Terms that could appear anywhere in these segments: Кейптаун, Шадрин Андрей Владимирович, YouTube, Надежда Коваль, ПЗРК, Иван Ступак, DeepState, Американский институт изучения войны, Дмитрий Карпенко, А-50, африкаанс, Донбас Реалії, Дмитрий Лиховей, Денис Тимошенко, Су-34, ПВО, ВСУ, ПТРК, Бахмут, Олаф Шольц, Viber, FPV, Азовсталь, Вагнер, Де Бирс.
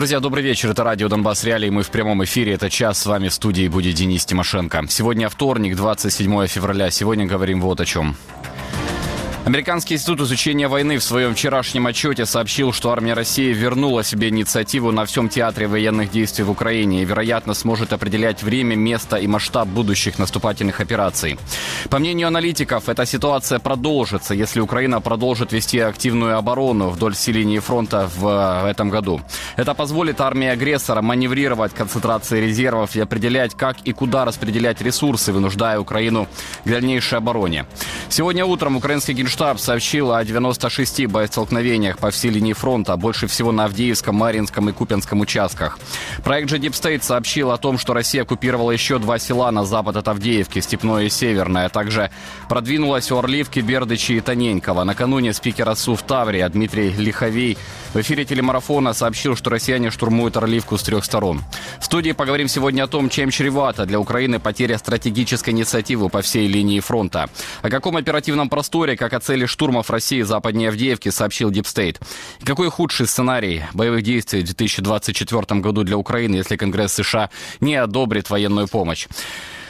Друзья, добрый вечер. Это радио «Донбас Реалії». Мы в прямом эфире. Это час. С вами в студии будет Денис Тимошенко. Сегодня вторник, 27 февраля. Сегодня говорим вот о чем. Американский институт изучения войны в своем вчерашнем отчете сообщил, что армия России вернула себе инициативу на всем театре военных действий в Украине и, вероятно, сможет определять время, место и масштаб будущих наступательных операций. По мнению аналитиков, эта ситуация продолжится, если Украина продолжит вести активную оборону вдоль всей линии фронта в этом году. Это позволит армии агрессора маневрировать концентрацией резервов и определять, как и куда распределять ресурсы, вынуждая Украину к дальнейшей обороне. Сегодня утром украинский Генштаб сообщил о 96 боестолкновениях по всей линии фронта, больше всего на Авдеевском, Марьинском и Купянском участках. Проект же DeepState сообщил о том, что Россия оккупировала еще два села на запад от Авдеевки, Степное и Северное. Также продвинулась у Орливки, Бердычи и Таненькова. Накануне спикер СУ в Таврии Дмитрий Лиховей в эфире телемарафона сообщил, что россияне штурмуют Орливку с трех сторон. В студии поговорим сегодня о том, чем чревата для Украины потеря стратегической инициативы по всей линии фронта. О каком оперативном просторе, как о цели штурмов России западнее Авдеевки, сообщил DeepState. Какой худший сценарий боевых действий в 2024 году для Украины, если Конгресс США не одобрит военную помощь?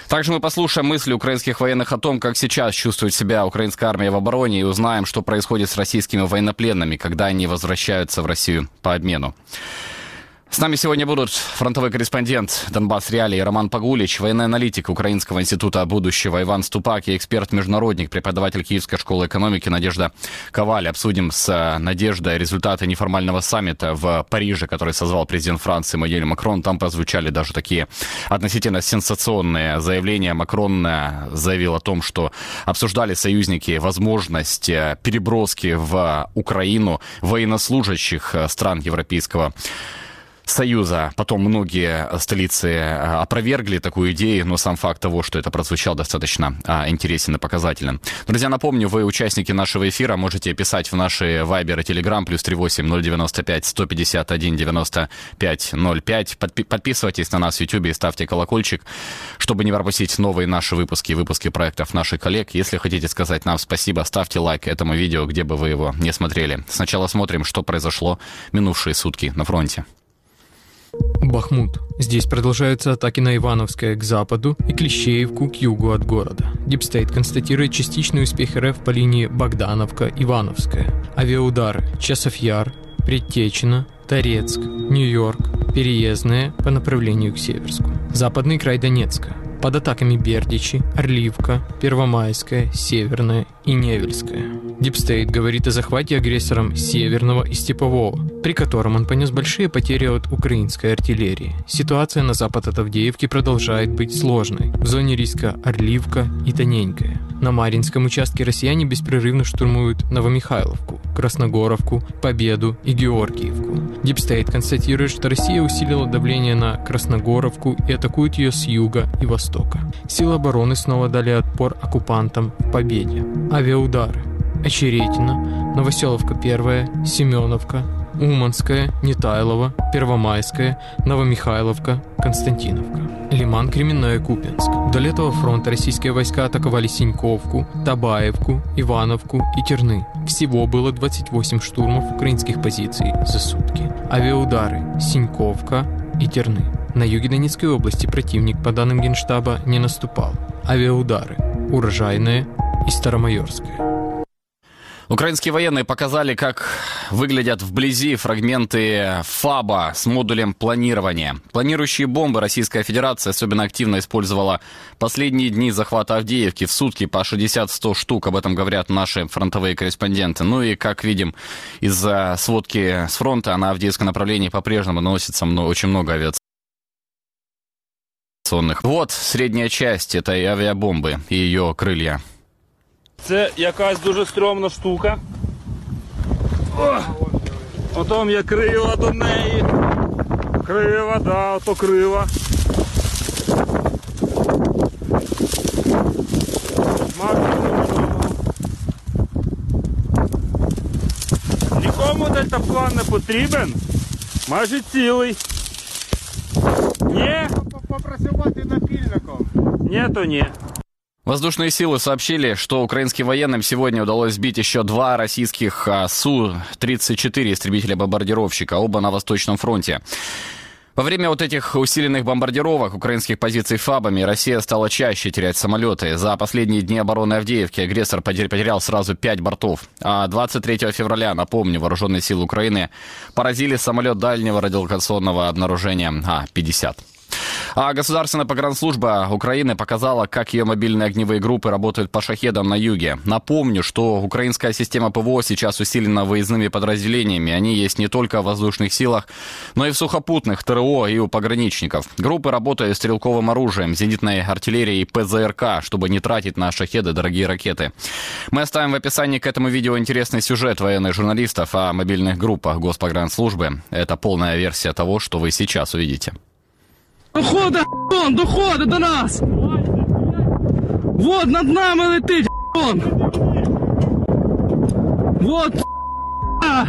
Также мы послушаем мысли украинских военных о том, как сейчас чувствует себя украинская армия в обороне, и узнаем, что происходит с российскими военнопленными, когда они возвращаются в Россию по обмену. С нами сегодня будут фронтовой корреспондент «Донбас Реалії» Роман Пагулич, военный аналитик Украинского института будущего Иван Ступак и эксперт-международник, преподаватель Киевской школы экономики Надежда Коваль. Обсудим с Надеждой результаты неформального саммита в Париже, который созвал президент Франции Эммануэль Макрон. Там прозвучали даже такие относительно сенсационные заявления. Макрон заявил о том, что обсуждали союзники возможность переброски в Украину военнослужащих стран Европейского Союза. Потом многие столицы опровергли такую идею, но сам факт того, что это прозвучало, достаточно интересен и показателен. Друзья, напомню, вы участники нашего эфира, можете писать в наши Viber и Telegram, плюс 38 095 151 95 05. Подписывайтесь на нас в YouTube и ставьте колокольчик, чтобы не пропустить новые наши выпуски и выпуски проектов наших коллег. Если хотите сказать нам спасибо, ставьте лайк этому видео, где бы вы его не смотрели. Сначала смотрим, что произошло минувшие сутки на фронте. Бахмут. Здесь продолжаются атаки на Ивановское к западу и Клещеевку к югу от города. Дипстейт констатирует частичный успех РФ по линии Богдановка-Ивановская. Авиаудары. Часовьяр, Предтечино, Торецк, Нью-Йорк, Переездное по направлению к Северску. Западный край Донецка. Под атаками Бердичи, Орливка, Первомайская, Северная и Невельская. Дипстейт говорит о захвате агрессором Северного и Степового, при котором он понес большие потери от украинской артиллерии. Ситуация на запад от Авдеевки продолжает быть сложной. В зоне риска Орливка и Таненькая. На Марьинском участке россияне беспрерывно штурмуют Новомихайловку, Красногоровку, Победу и Георгиевку. Дипстейт констатирует, что Россия усилила давление на Красногоровку и атакует ее с юга и востока. Силы обороны снова дали отпор оккупантам в Победе. Авиаудары. Очеретино, Новоселовка 1, Семеновка, Уманская, Нетайлова, Первомайская, Новомихайловка, Константиновка. Лиман, Кременная, Купянск. Вдоль этого фронта российские войска атаковали Синьковку, Табаевку, Ивановку и Терны. Всего было 28 штурмов украинских позиций за сутки. Авиаудары. Синьковка и Терны. На юге Донецкой области противник, по данным Генштаба, не наступал. Авиаудары. Урожайная и Старомайорская. Украинские военные показали, как выглядят вблизи фрагменты ФАБа с модулем планирования. Планирующие бомбы Российская Федерация особенно активно использовала последние дни захвата Авдеевки. В сутки по 60-100 штук, об этом говорят наши фронтовые корреспонденты. Ну и, как видим, из-за сводки с фронта на Авдеевском направлении по-прежнему наносится очень много авиационных. Вот средняя часть этой авиабомбы и ее крылья. Це якась дуже стрьомна штука. Потім є крива до неї. Крива, да, ото крива. Нікому дельтаплан не потрібен. Майже цілий. Ні? Попрацювати напільником. Ні, то ні. Воздушные силы сообщили, что украинским военным сегодня удалось сбить еще два российских Су-34 истребителя-бомбардировщика, оба на Восточном фронте. Во время этих усиленных бомбардировок украинских позиций ФАБами Россия стала чаще терять самолеты. За последние дни обороны Авдеевки агрессор потерял сразу 5 бортов. А 23 февраля, напомню, вооруженные силы Украины поразили самолет дальнего радиолокационного обнаружения А-50. А Государственная погранслужба Украины показала, как ее мобильные огневые группы работают по шахедам на юге. Напомню, что украинская система ПВО сейчас усилена выездными подразделениями. Они есть не только в воздушных силах, но и в сухопутных, ТРО и у пограничников. Группы работают стрелковым оружием, зенитной артиллерией и ПЗРК, чтобы не тратить на шахеды дорогие ракеты. Мы оставим в описании к этому видео интересный сюжет военных журналистов о мобильных группах Госпогранслужбы. Это полная версия того, что вы сейчас увидите. Доходи, х**он, доходи до нас! Вот, над нами летить, х**он! Вот, х**а!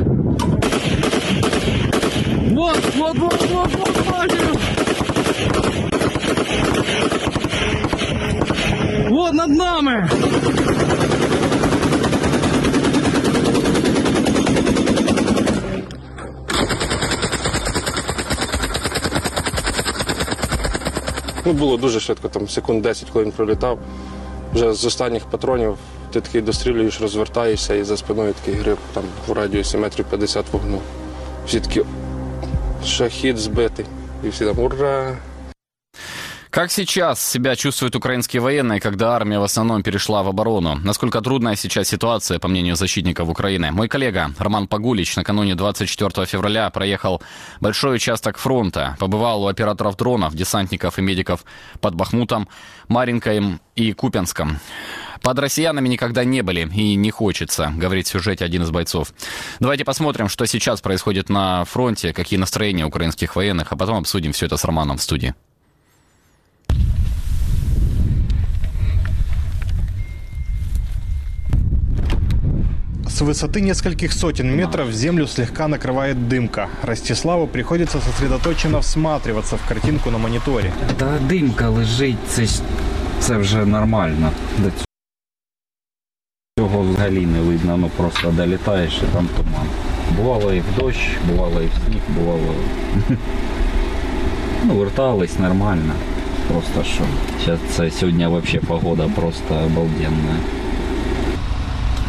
Вот, вот, вот, вот, вот, бачу! Вот над нами! Ну, було дуже швидко, там, секунд 10, коли він пролітав. Вже з останніх патронів ти такий дострілюєш, розвертаєшся, і за спиною такий гриб, там, в радіусі метрів 50 вогну. Всі такі, шахід збитий, і всі там, ура! Как сейчас себя чувствуют украинские военные, когда армия в основном перешла в оборону? Насколько трудная сейчас ситуация, по мнению защитников Украины? Мой коллега Роман Пагулич накануне 24 февраля проехал большой участок фронта, побывал у операторов дронов, десантников и медиков под Бахмутом, Марьинком и Купянском. Под россиянами никогда не были и не хочется, говорит в сюжете один из бойцов. Давайте посмотрим, что сейчас происходит на фронте, какие настроения украинских военных, а потом обсудим все это с Романом в студии. С высоты нескольких сотен метров землю слегка накрывает дымка. Ростиславу приходится сосредоточенно всматриваться в картинку на мониторе. Да, дымка лежит, это уже нормально. Цього взагалі не видно, ну просто долетаешь и там туман. Бывало и в дождь, бывало и в снег, бывало... Ну, верталось нормально. Просто шо. Сейчас сегодня вообще погода просто обалденная.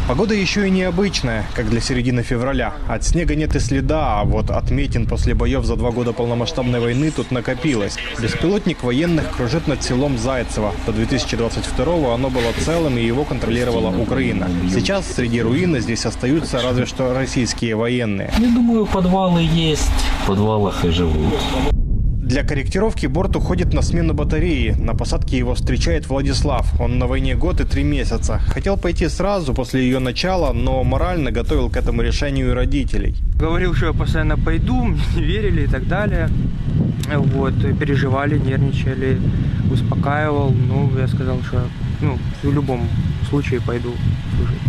Погода еще и необычная, как для середины февраля. От снега нет и следа, а вот отметин после боев за 2 года полномасштабной войны тут накопилось. Беспилотник военных кружит над селом Зайцево. До 2022-го оно было целым, и его контролировала Украина. Сейчас среди руин здесь остаются разве что российские военные. Я думаю, подвалы есть, в подвалах и живут. Для корректировки борт уходит на смену батареи. На посадке его встречает Владислав. Он на войне год и 3 месяца. Хотел пойти сразу после ее начала, но морально готовил к этому решению и родителей. Говорил, что я постоянно пойду, мне не верили и так далее. Вот, переживали, нервничали, успокаивал. Ну, я сказал, что ну, в любом случае пойду служить,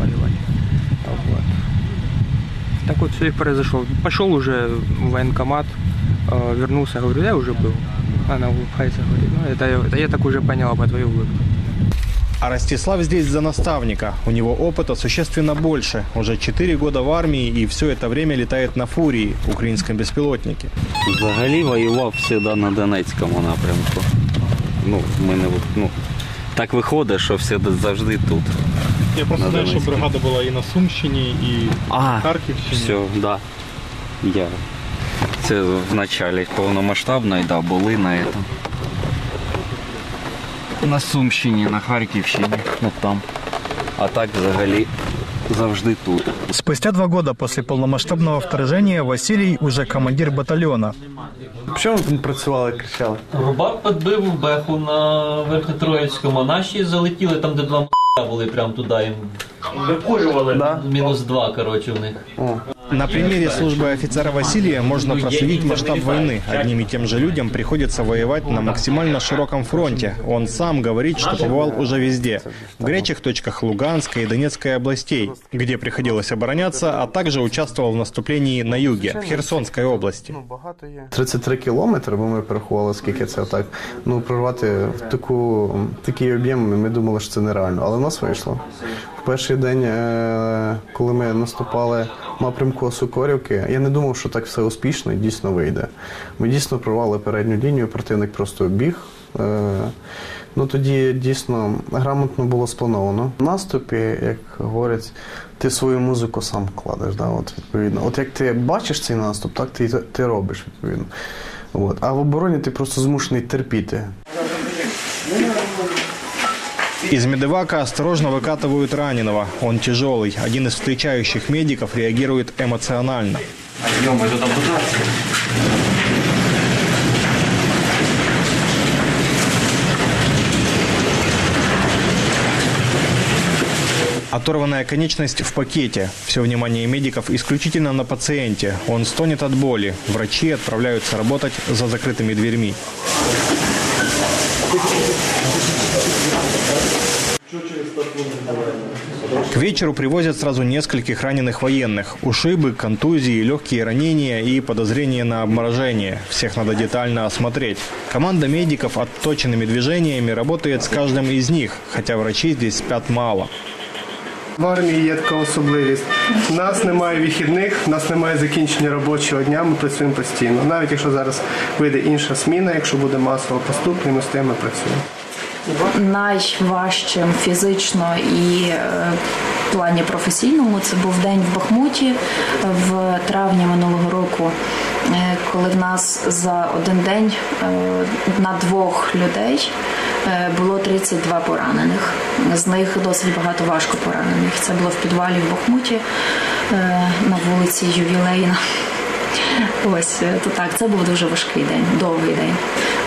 воевать. Вот. Так вот все и произошло. Пошел уже в военкомат. Вернулся, говорю, я уже был. Она улыбается, говорит, ну это я так уже поняла по твоей улыбке. А Ростислав здесь за наставника. У него опыта существенно больше. Уже 4 года в армии и все это время летает на Фурии, украинском беспилотнике. Взагалі воевал всегда на Донецькому напрямку. Ну, мене, ну, так виходить, що всегда завжди тут. Я просто знаю, що бригада була і на Сумщині, і в Харківщині. Все, да. Я... Це в началі повномасштабної, да, були на этом. На Сумщині, на Харківщині, от там. А так взагалі завжди тут. Спустя 2 года после полномасштабного вторжения Василий уже командир батальона. Чому він працював і кричав? Рубак підбив у беху на Верхньотроїцькому. Наші залетіли там, де 2 були, прямо туди їм. Викужували, да? -2, коротше, в них. О. На примере службы офицера Василия можно проследить масштаб войны. Одним и тем же людям приходится воевать на максимально широком фронте. Он сам говорит, что побывал уже везде. В горячих точках Луганской и Донецкой областей, где приходилось обороняться, а также участвовал в наступлении на юге, в Херсонской области. 33 кілометри, бо ми порахували, скільки це так. Ну, прорвати в такий об'єм, ми думали, що це нереально, але в нас вийшло. В перший день, коли ми наступали в напрямку Сокорівки, я не думав, що так все успішно і дійсно вийде. Ми дійсно прорвали передню лінію, противник просто біг. Ну, тоді дійсно грамотно було сплановано. В наступі, як говорять, ти свою музику сам кладеш, да? От, відповідно. От як ти бачиш цей наступ, так ти робиш, відповідно. От. А в обороні ти просто змушений терпіти. Из медевака осторожно выкатывают раненого. Он тяжелый. Один из встречающих медиков реагирует эмоционально. Оторванная конечность в пакете. Все внимание медиков исключительно на пациенте. Он стонет от боли. Врачи отправляются работать за закрытыми дверьми. К вечеру привозят сразу нескольких раненых военных. Ушибы, контузии, легкие ранения и подозрения на обморожение. Всех надо детально осмотреть. Команда медиков отточенными движениями работает с каждым из них, хотя врачи здесь спят мало. В армії є така особливість. У нас немає вихідних, у нас немає закінчення робочого дня, ми працюємо постійно. Навіть якщо зараз вийде інша зміна, якщо буде масово поступки, ми з тими працюємо. Найважчим фізично і в плані професійному це був день в Бахмуті в травні минулого року, коли в нас за один день на двох людей було 32 поранених. З них досить багато важко поранених. Це було в підвалі в Бахмуті на вулиці Ювілейна. Ось, то так, це був дуже важкий день, довгий день.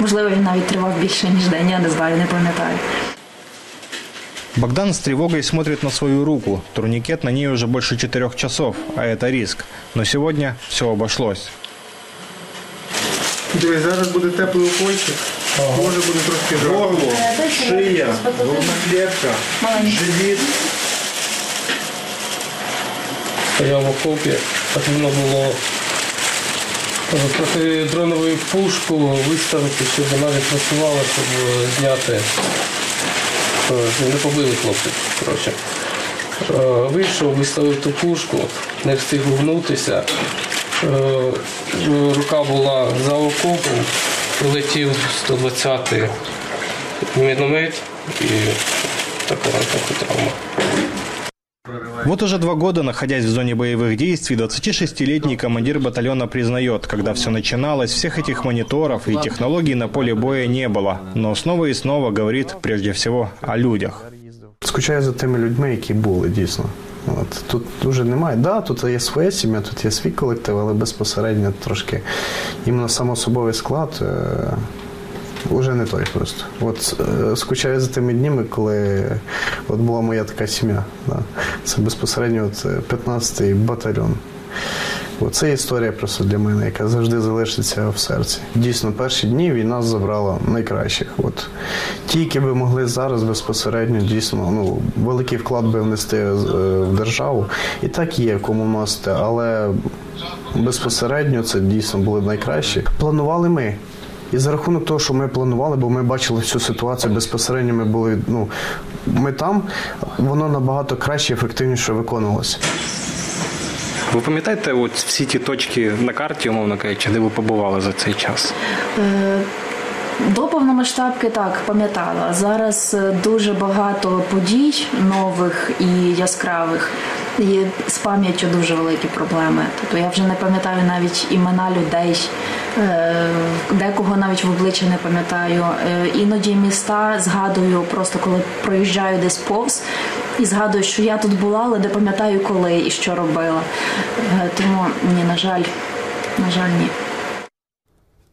Можливо, він навіть тривав більше, ніж день, я не знаю, не пам'ятаю. Богдан с тревогой смотрит на свою руку. Турникет на ней уже больше 4 часов, а это риск. Но сегодня все обошлось. Дивись, зараз буде теплий укольчик. Може буде трошки горло, шия, грудна клітка, живіт. Стояв в окопі, потрібно було протидронову пушку виставити, щоб вона відпрацювала, щоб зняти. Не побили хлопців, коротше. Вийшов, виставив ту пушку, не встиг угнутися. Рука була за окопом, прилетів 120-й міномет і така травма. Вот уже 2 года, находясь в зоне боевых действий, 26-летний командир батальона признает, когда все начиналось, всех этих мониторов и технологий на поле боя не было. Но снова и снова говорит прежде всего о людях. Скучаю за теми людьми, які були, дійсно. От. Тут дуже немає. Да, тут є своя сім'я, тут є свій колектив, але безпосередньо трошки іменно самоособовий склад уже не той просто. От скучаю за тими днями, коли от була моя така сім'я. Да. Це безпосередньо 15-й батальйон. От це історія просто для мене, яка завжди залишиться в серці. Дійсно, перші дні війна забрала найкращих. От ті, які би могли зараз безпосередньо, дійсно, ну, великий вклад би внести в державу. І так є, кому вносити, але безпосередньо це дійсно були найкращі. Планували ми. І за рахунок того, що ми планували, бо ми бачили всю ситуацію безпосередньо, ми були, ну, ми там, воно набагато краще і ефективніше виконувалося. Ви пам'ятаєте всі ті точки на карті, умовно кажучи, де ви побували за цей час? До повномасштабки так, пам'ятала. Зараз дуже багато подій нових і яскравих. І з пам'яттю дуже великі проблеми. Тобто я вже не пам'ятаю навіть імена людей, декого навіть в обличчя не пам'ятаю. Іноді міста згадую, просто коли проїжджаю десь повз, і згадую, що я тут була, але не пам'ятаю коли і що робила. Тому, ні, на жаль, ні.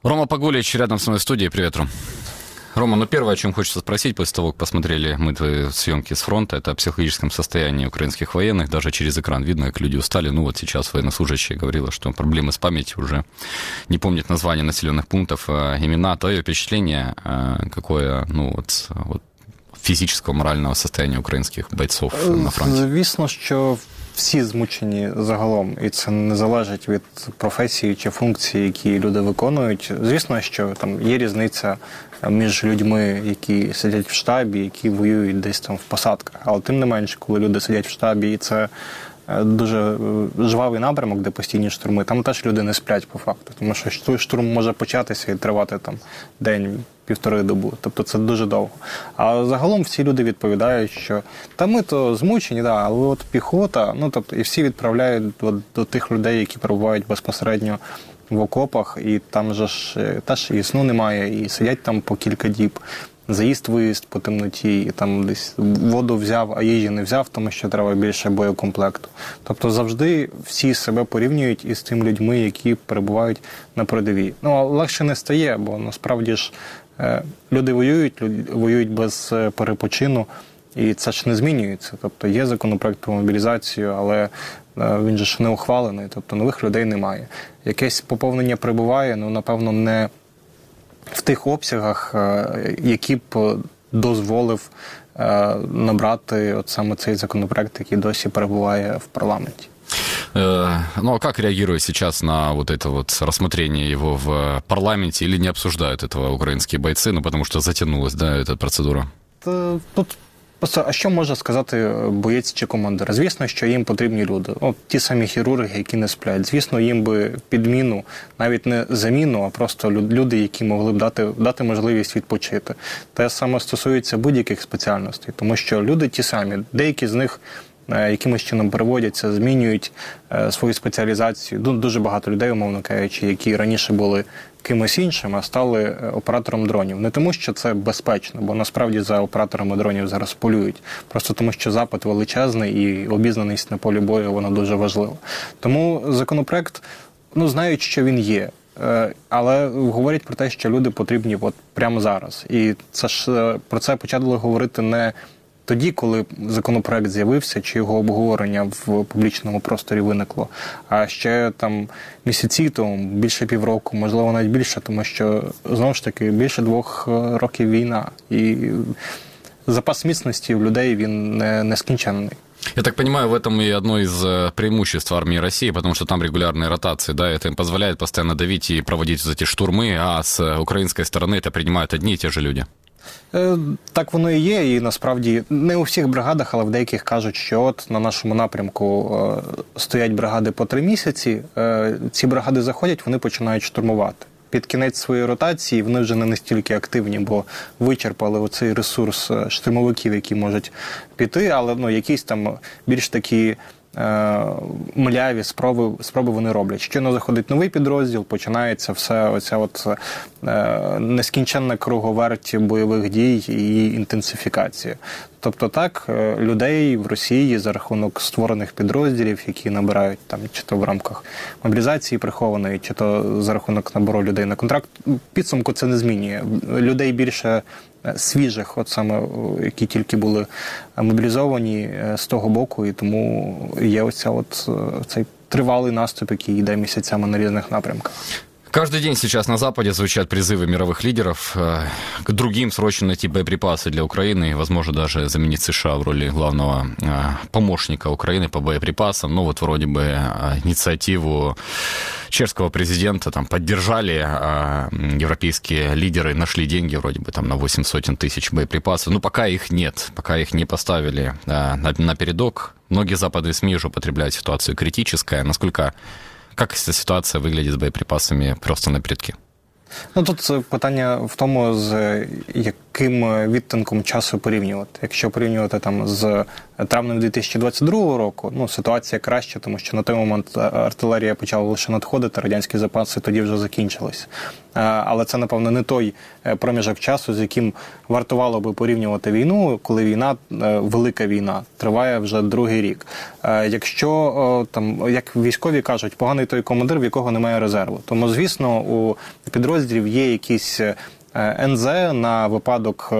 Рома Пагулич рядом со мной в студии. Привет, Ром. Рома, ну первое, о чем хочется спросить, после того, как посмотрели мы твои съемки с фронта, это о психологическом состоянии украинских военных. Даже через экран видно, как люди устали. Ну вот сейчас военнослужащая говорила, что проблемы с памятью, уже не помнит названия населенных пунктов, имена. Твое впечатление, какое, ну вот физического, морального состояния українських бойців на фронті? Звісно, що всі змучені загалом, і це не залежить від професії чи функції, які люди виконують. Звісно, що там є різниця між людьми, які сидять в штабі, які воюють десь там в посадках. Але тим не менше, коли люди сидять в штабі, і це дуже жвавий напрямок, де постійні штурми, там теж люди не сплять по факту, тому що штурм може початися і тривати там день, півтори добу, тобто це дуже довго. А загалом всі люди відповідають, що та ми то змучені, да, але от піхота, ну тобто і всі відправляють до тих людей, які перебувають безпосередньо в окопах, і там же ж теж і сну немає, і сидять там по кілька діб. Заїзд-виїзд по темноті, і там десь воду взяв, а їжі не взяв, тому що треба більше боєкомплекту. Тобто завжди всі себе порівнюють із тими людьми, які перебувають на передовій. Ну, легше не стає, бо насправді ж люди воюють без перепочину, і це ж не змінюється. Тобто є законопроект про мобілізацію, але він же ж не ухвалений, тобто нових людей немає. Якесь поповнення прибуває, ну, напевно, не в тих обсягах, які б дозволив набрати от саме цей законопроект, який досі перебуває в парламенті. Ну, а как реагирует сейчас на вот это вот рассмотрение его в парламенте? Или не обсуждают этого украинские бойцы? Ну, потому что затянулась, да, эта процедура. Тут просто, а що може сказати боєць чи командир? Звісно, що їм потрібні люди. От ті самі хірурги, які не сплять. Звісно, їм би підміну, навіть не заміну, а просто люди, які могли б дати можливість відпочити. Те саме стосується будь-яких спеціальностей, тому що люди ті самі. Деякі з них якимось чином переводяться, змінюють свою спеціалізацію. Дуже багато людей, умовно кажучи, які раніше були кимось іншим, а стали оператором дронів. Не тому, що це безпечно, бо насправді за операторами дронів зараз полюють. Просто тому, що запит величезний і обізнаність на полі бою, вона дуже важлива. Тому законопроект, ну, знають, що він є, але говорять про те, що люди потрібні от прямо зараз. І це ж про це почали говорити не тоді, коли законопроект з'явився, чи його обговорення в публічному просторі виникло, а ще там місяці тому, більше півроку, можливо, навіть більше, тому що, знову ж таки, більше 2 років війна, і запас міцності в людей, він нескінченний. Я так понимаю, в этом и одно из преимуществ армии России, потому что там регулярные ротации, да, это им позволяет постоянно давить и проводить эти штурмы, а с украинской стороны это принимают одни и те же люди. Так воно і є, і насправді не у всіх бригадах, але в деяких кажуть, що от на нашому напрямку стоять бригади по 3 місяці, ці бригади заходять, вони починають штурмувати. Під кінець своєї ротації вони вже не настільки активні, бо вичерпали оцей ресурс штурмовиків, які можуть піти, але ну, якісь там більш такі мляві спроби вони роблять. Щойно заходить новий підрозділ, починається все оця от нескінченна круговерть бойових дій і інтенсифікація. Тобто так, людей в Росії за рахунок створених підрозділів, які набирають там чи то в рамках мобілізації прихованої, чи то за рахунок набору людей на контракт, підсумку це не змінює. Людей більше свіжих, от саме, які тільки були мобілізовані з того боку, і тому є оця от цей тривалий наступ, який йде місяцями на різних напрямках. Каждый день сейчас на Западе звучат призывы мировых лидеров к другим срочно найти боеприпасы для Украины и, возможно, даже заменить США в роли главного помощника Украины по боеприпасам. Ну, вот вроде бы инициативу чешского президента там поддержали, европейские лидеры нашли деньги вроде бы там на 800 тысяч боеприпасов, но пока их нет, пока их не поставили на передок. Многие западные СМИ уже употребляют ситуацию критическая. Насколько... Як ця ситуація виглядає з боєприпасами просто на передки? Ну, тут питання в тому, з яким відтинком часу порівнювати. Якщо порівнювати там з травнем 2022 року, ну, ситуація краща, тому що на той момент артилерія почала лише надходити, радянські запаси тоді вже закінчились. Але це, напевно, не той проміжок часу, з яким вартувало би порівнювати війну, коли війна, велика війна, триває вже 2-й рік. Якщо, там, як військові кажуть, поганий той командир, в якого немає резерву. Тому, звісно, у підрозділів є якісь НЗ на випадок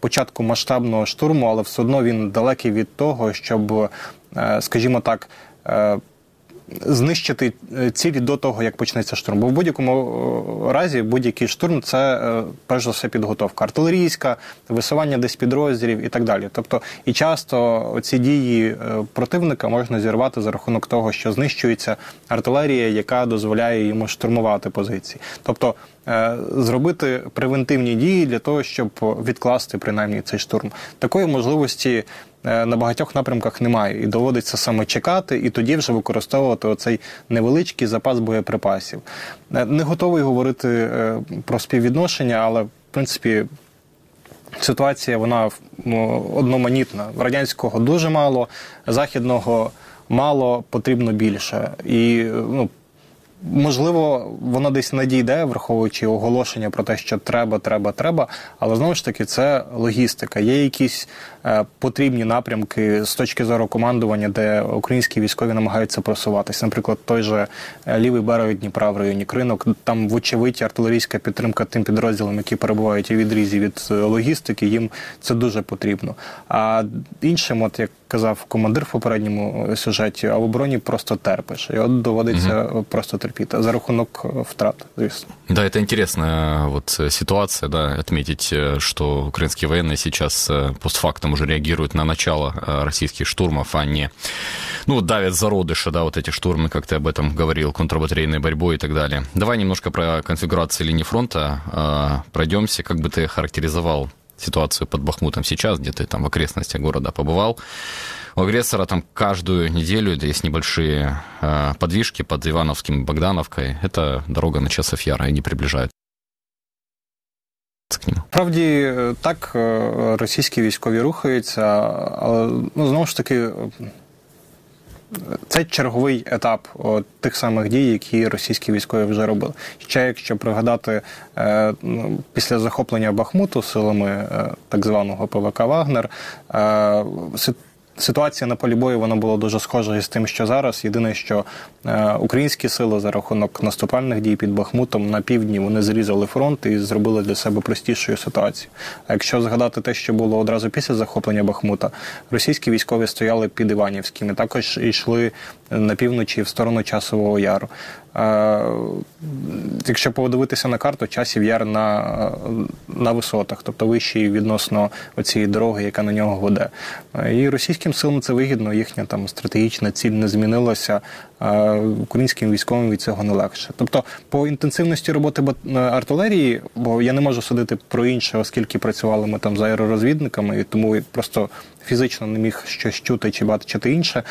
початку масштабного штурму, але все одно він далекий від того, щоб, скажімо так, знищити цілі до того, як почнеться штурм. Бо в будь-якому разі будь-який штурм – це, перш за все, підготовка артилерійська, висування десь підрозділів і так далі. Тобто, і часто ці дії противника можна зірвати за рахунок того, що знищується артилерія, яка дозволяє йому штурмувати позиції. Тобто, зробити превентивні дії для того, щоб відкласти, принаймні, цей штурм. Такої можливості на багатьох напрямках немає. І доводиться саме чекати, і тоді вже використовувати оцей невеличкий запас боєприпасів. Не готовий говорити про співвідношення, але, в принципі, ситуація, вона одноманітна. Радянського дуже мало, західного мало, потрібно більше. І, можливо, вона десь надійде, враховуючи оголошення про те, що треба, але, знову ж таки, це логістика. Є якісь потрібні напрямки з точки зору командування, де українські військові намагаються просуватися. Наприклад, той же лівий берег Дніпра в районі Кринок, там вочевидь артилерійська підтримка тим підрозділам, які перебувають у відрізі від логістики, їм це дуже потрібно. А іншим, от як казав командир в попередньому сюжеті, а в обороні просто терпиш. І от доводиться просто терпеть, а за рахунок втрат, звісно. Да, это интересная вот ситуация, да, отметить, что украинские военные сейчас постфактум уже реагируют на начало российских штурмов, а не, давят зародыши, да, вот эти штурмы, как ты об этом говорил, контрбатарейной борьбой и так далее. Давай немножко про конфигурацию линии фронта пройдемся, как бы ты характеризовал ситуацию под Бахмутом сейчас, где ты там в окрестностях города побывал. У агрессора там каждую неделю есть небольшие подвижки под Ивановским и Богдановкой. Это дорога на часов яра, и не приближает к ним. Справді, так, російські військові рухаються, але, знову ж таки, це черговий етап тих самих дій, які російські військові вже робили. Ще, якщо пригадати, після захоплення Бахмуту силами так званого ПВК «Вагнер», ситуація на полі бою, вона була дуже схожа з тим, що зараз. Єдине, що українські сили за рахунок наступальних дій під Бахмутом на півдні, вони зрізали фронт і зробили для себе простішою ситуацію. А якщо згадати те, що було одразу після захоплення Бахмута, російські військові стояли під Іванівським і також йшли на півночі в сторону Часового Яру. Якщо подивитися на карту, Часів Яр на висотах, тобто вищий відносно цієї дороги, яка на нього веде. І російським силам це вигідно, їхня там стратегічна ціль не змінилася, українським військовим від цього не легше. Тобто по інтенсивності роботи артилерії, бо я не можу судити про інше, оскільки працювали ми там з аеророзвідниками, і тому просто фізично не міг щось чути чи бачити інше.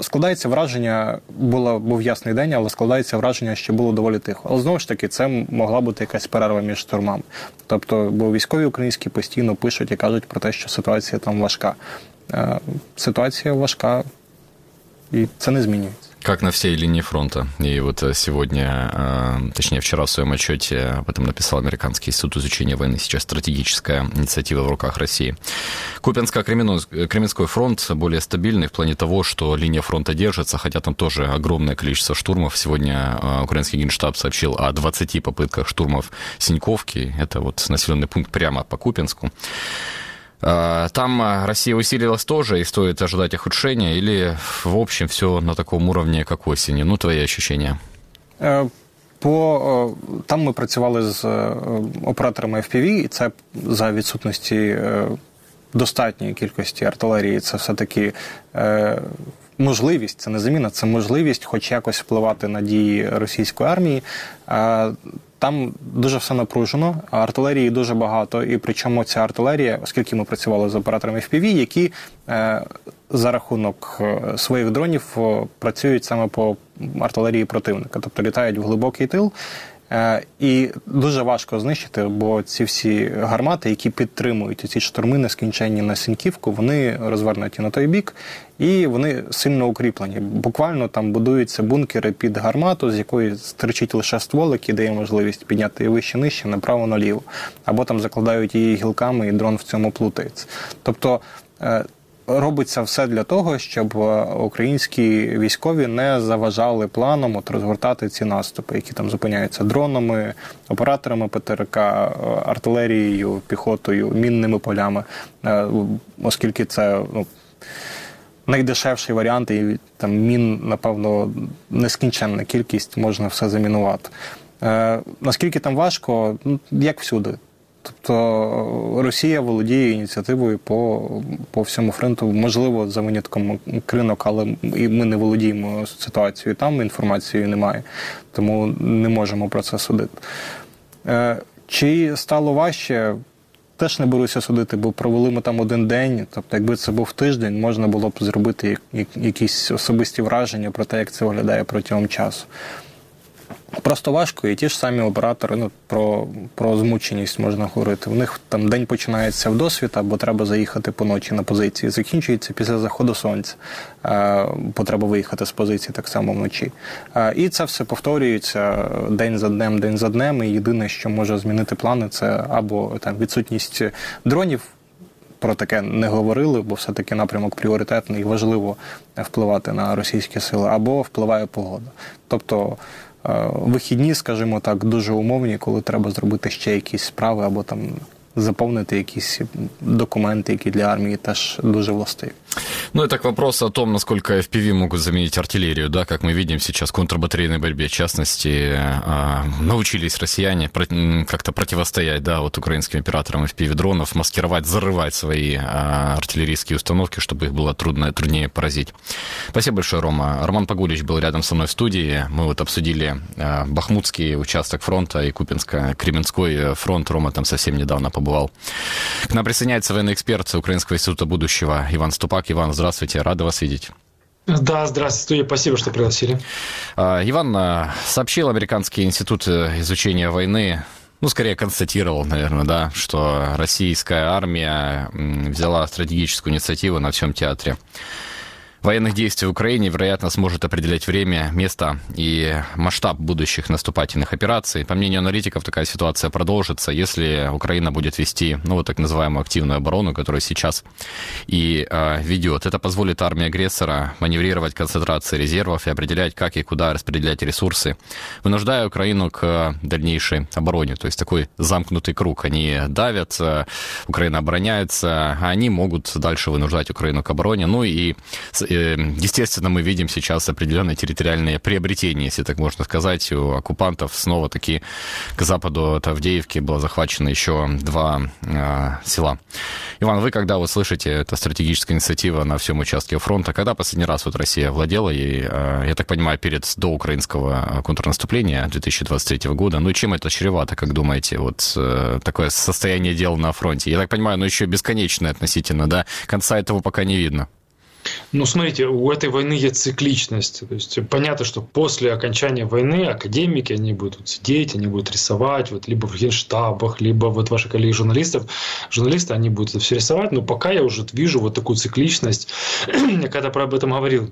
Складається враження, був ясний день, але складається враження, що було доволі тихо. Але знову ж таки, це могла бути якась перерва між штурмами. Тобто, бо військові українські постійно пишуть і кажуть про те, що ситуація там важка. Ситуація важка, і це не змінюється. Как на всей линии фронта. И вот сегодня, точнее вчера в своем отчете об этом написал Американский институт изучения войны. Сейчас стратегическая инициатива в руках России. Купянско-Кременской фронт более стабильный в плане того, что линия фронта держится, хотя там тоже огромное количество штурмов. Сегодня украинский генштаб сообщил о 20 попытках штурмов Синьковки. Это вот населенный пункт прямо по Купянску. Там Россия усилилась тоже, и стоит ожидать ухудшения, или в общем все на таком уровне, как осенью? Твои ощущения? Там ми працювали з операторами FPV, і це за відсутності достатньої кількості артилерії. Це все-таки можливість, це не заміна, це можливість хоч якось впливати на дії російської армії. Там дуже все напружено, артилерії дуже багато, і причому ця артилерія, оскільки ми працювали з операторами FPV, які за рахунок своїх дронів працюють саме по артилерії противника, тобто літають в глибокий тил, і дуже важко знищити, бо ці всі гармати, які підтримують ці штурми нескінченні на Сіньківку, вони розвернуті на той бік, і вони сильно укріплені. Буквально там будуються бункери під гармату, з якої стирчить лише ствол, який дає можливість підняти її вище-нижче, направо-наліво. Або там закладають її гілками, і дрон в цьому плутається. Тобто робиться все для того, щоб українські військові не заважали планам от розгортати ці наступи, які там зупиняються дронами, операторами ПТРК, артилерією, піхотою, мінними полями, оскільки це найдешевший варіант, і там мін, напевно, нескінченна кількість, можна все замінувати. Наскільки там важко, як всюди. Тобто Росія володіє ініціативою по всьому фронту, можливо, за винятком кринок, але і ми не володіємо ситуацією там, інформації немає, тому не можемо про це судити. Чи стало важче? Теж не беруся судити, бо провели ми там один день, тобто якби це був тиждень, можна було б зробити якісь особисті враження про те, як це виглядає протягом часу. Просто важко, і ті ж самі оператори, про змученість можна говорити. У них там день починається в досвіта, бо треба заїхати поночі на позиції, закінчується після заходу сонця, бо треба виїхати з позиції так само вночі. І це все повторюється день за днем, і єдине, що може змінити плани, це або там відсутність дронів, про таке не говорили, бо все-таки напрямок пріоритетний, і важливо впливати на російські сили, або впливає погода. Тобто вихідні, скажімо так, дуже умовні, коли треба зробити ще якісь справи або там заполнить якісь документы, які для армии теж дуже властиві. Ну, это вопрос о том, насколько FPV могут заменить артиллерию, да, как мы видим сейчас в контрбатарейной борьбе, в частности, научились россияне как-то противостоять, да, вот украинским операторам FPV-дронов, маскировать, зарывать свои артиллерийские установки, чтобы их было труднее поразить. Спасибо большое, Рома. Роман Пагулич был рядом со мной в студии. Мы вот обсудили Бахмутский участок фронта и Купинско-Кременской фронт. Рома там совсем недавно побывал. К нам присоединяется военный эксперт Украинского института будущего Иван Ступак. Иван, здравствуйте, рады вас видеть. Да, здравствуйте, спасибо, что пригласили. Иван, сообщил Американский институт изучения войны, скорее констатировал, наверное, да, что российская армия взяла стратегическую инициативу на всем театре военных действий в Украине, вероятно, сможет определять время, место и масштаб будущих наступательных операций. По мнению аналитиков, такая ситуация продолжится, если Украина будет вести, так называемую активную оборону, которую сейчас и ведет. Это позволит армии агрессора маневрировать концентрацией резервов и определять, как и куда распределять ресурсы, вынуждая Украину к дальнейшей обороне. То есть такой замкнутый круг. Они давят, Украина обороняется, а они могут дальше вынуждать Украину к обороне. Естественно, мы видим сейчас определенные территориальные приобретения, если так можно сказать, у оккупантов. Снова-таки к западу от Авдеевки было захвачено еще два села. Иван, вы когда слышите, это стратегическая инициатива на всем участке фронта, когда последний раз Россия владела ей, я так понимаю, перед доукраинского контрнаступления 2023 года, чем это чревато, как думаете, такое состояние дел на фронте? Я так понимаю, еще бесконечное относительно, да, конца этого пока не видно. Смотрите, у этой войны есть цикличность. То есть понятно, что после окончания войны академики, они будут сидеть, они будут рисовать, либо в генштабах, либо ваши коллеги журналисты, они будут это все рисовать. Но пока я уже вижу такую цикличность, я когда об этом говорил.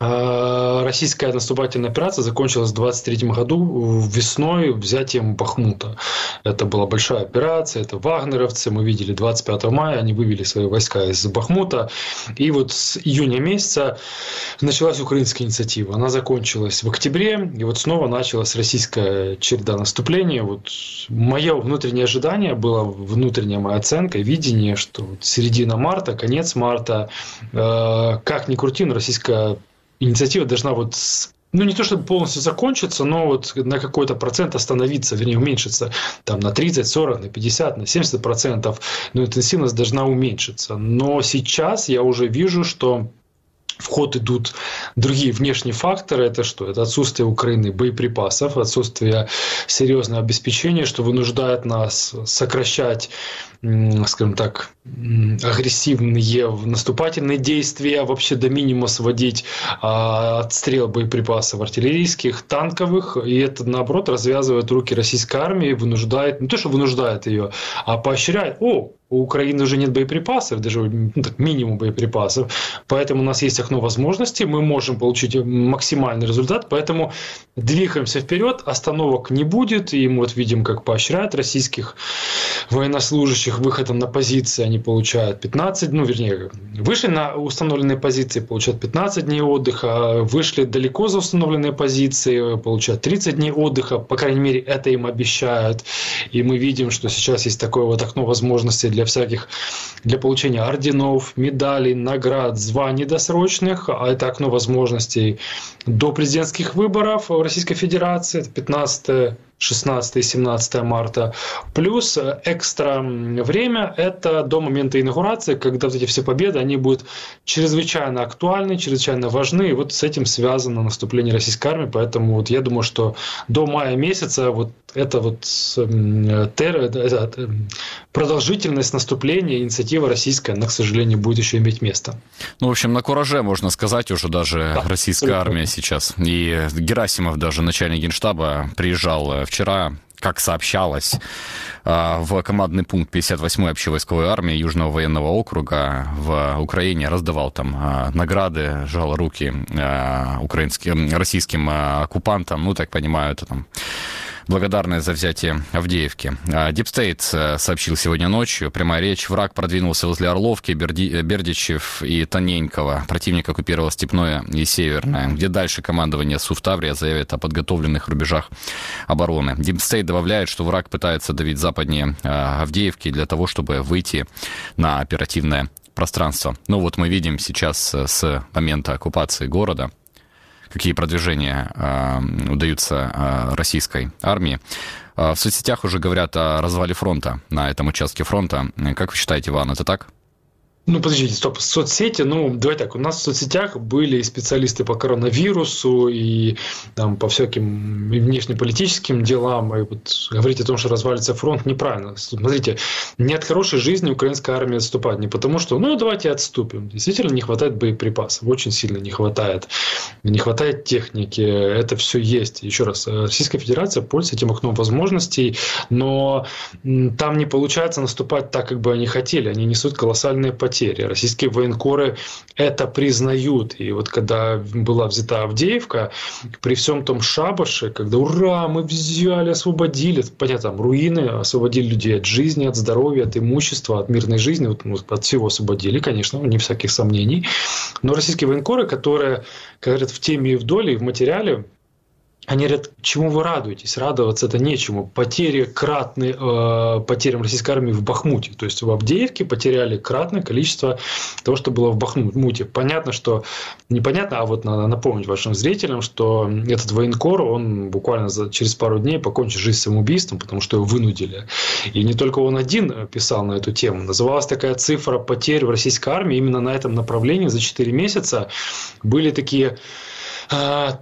Российская наступательная операция закончилась в 23 году весной взятием Бахмута. Это была большая операция, это вагнеровцы. Мы видели 25 мая, они вывели свои войска из Бахмута. И с июня месяца началась украинская инициатива. Она закончилась в октябре, и снова началась российская череда наступления. Мое внутреннее ожидание было, внутренняя моя оценка, видение, что середина марта, конец марта, как ни крути, но российская инициатива должна не то чтобы полностью закончиться, но на какой-то процент остановиться, вернее уменьшиться на 30, 40, на 50, на 70%, но интенсивность должна уменьшиться. Но сейчас я уже вижу, что в ход идут другие внешние факторы. Это что? Это отсутствие Украины боеприпасов, отсутствие серьезного обеспечения, что вынуждает нас сокращать, скажем так, агрессивные наступательные действия, вообще до минимума сводить отстрел боеприпасов артиллерийских, танковых. И это, наоборот, развязывает руки российской армии, вынуждает, не то что вынуждает ее, а поощряет. у Украины уже нет боеприпасов, даже минимум боеприпасов. Поэтому у нас есть окно возможностей, мы можем получить максимальный результат. Поэтому двигаемся вперед, остановок не будет. И мы вот видим, как поощряют российских военнослужащих выходом на позиции. Они получают 15, вышли на установленные позиции, получают 15 дней отдыха. Вышли далеко за установленные позиции, получают 30 дней отдыха. По крайней мере, это им обещают. И мы видим, что сейчас есть такое вот окно возможностей для получения орденов, медалей, наград, званий досрочных. А это окно возможностей до президентских выборов в Российской Федерации. Это 15, 16 и 17 марта. Плюс экстра время – это до момента инаугурации, когда вот эти все победы, они будут чрезвычайно актуальны, чрезвычайно важны. И вот с этим связано наступление российской армии. Поэтому вот я думаю, что до мая месяца вот это вот продолжительность наступления, инициатива российская, она, к сожалению, будет еще иметь место. Ну, в общем, на кураже, можно сказать, уже даже да, российская абсолютно. Армия сейчас. И Герасимов, даже начальник Генштаба, приезжал вчера, как сообщалось, в командный пункт 58-й общевойсковой армии Южного военного округа в Украине, раздавал там награды, жал руки российским оккупантам, ну, так понимаю, это там благодарны за взятие Авдеевки. DeepState сообщил сегодня ночью. Прямая речь. Враг продвинулся возле Орловки, Бердичев и Тоненького. Противник оккупировал Степное и Северное, где дальше командование Сувтаврия заявит о подготовленных рубежах обороны. DeepState добавляет, что враг пытается давить западнее Авдеевки для того, чтобы выйти на оперативное пространство. Ну вот мы видим сейчас с момента оккупации города, какие продвижения удаются российской армии. В соцсетях уже говорят о развале фронта на этом участке фронта. Как вы считаете, Иван, это так? Ну, подождите, стоп. Соцсети, давай так, у нас в соцсетях были специалисты по коронавирусу и там, по всяким внешнеполитическим делам. И вот говорить о том, что развалится фронт, неправильно. Смотрите, не от хорошей жизни украинская армия отступает. Не потому что, давайте отступим. Действительно, не хватает боеприпасов. Очень сильно не хватает. Не хватает техники. Это все есть. Еще раз, Российская Федерация пользуется этим окном возможностей, но там не получается наступать так, как бы они хотели. Они несут колоссальные потери. Российские военкоры это признают. И вот когда была взята Авдеевка, при всем том шабаше, когда ура, мы взяли, освободили, понятно, там руины, освободили людей от жизни, от здоровья, от имущества, от мирной жизни, от всего освободили, конечно, не всяких сомнений. Но российские военкоры, которые, как говорят, в теме и в доле, и в материале, они говорят, чему вы радуетесь? Радоваться-то нечему. Потери кратны потерям российской армии в Бахмуте. То есть в Авдеевке потеряли кратное количество того, что было в Бахмуте. Понятно, что... Непонятно, а вот надо напомнить вашим зрителям, что этот военкор, он буквально через пару дней покончит жизнь самоубийством, потому что его вынудили. И не только он один писал на эту тему. Называлась такая цифра потерь в российской армии. Именно на этом направлении за 4 месяца были такие...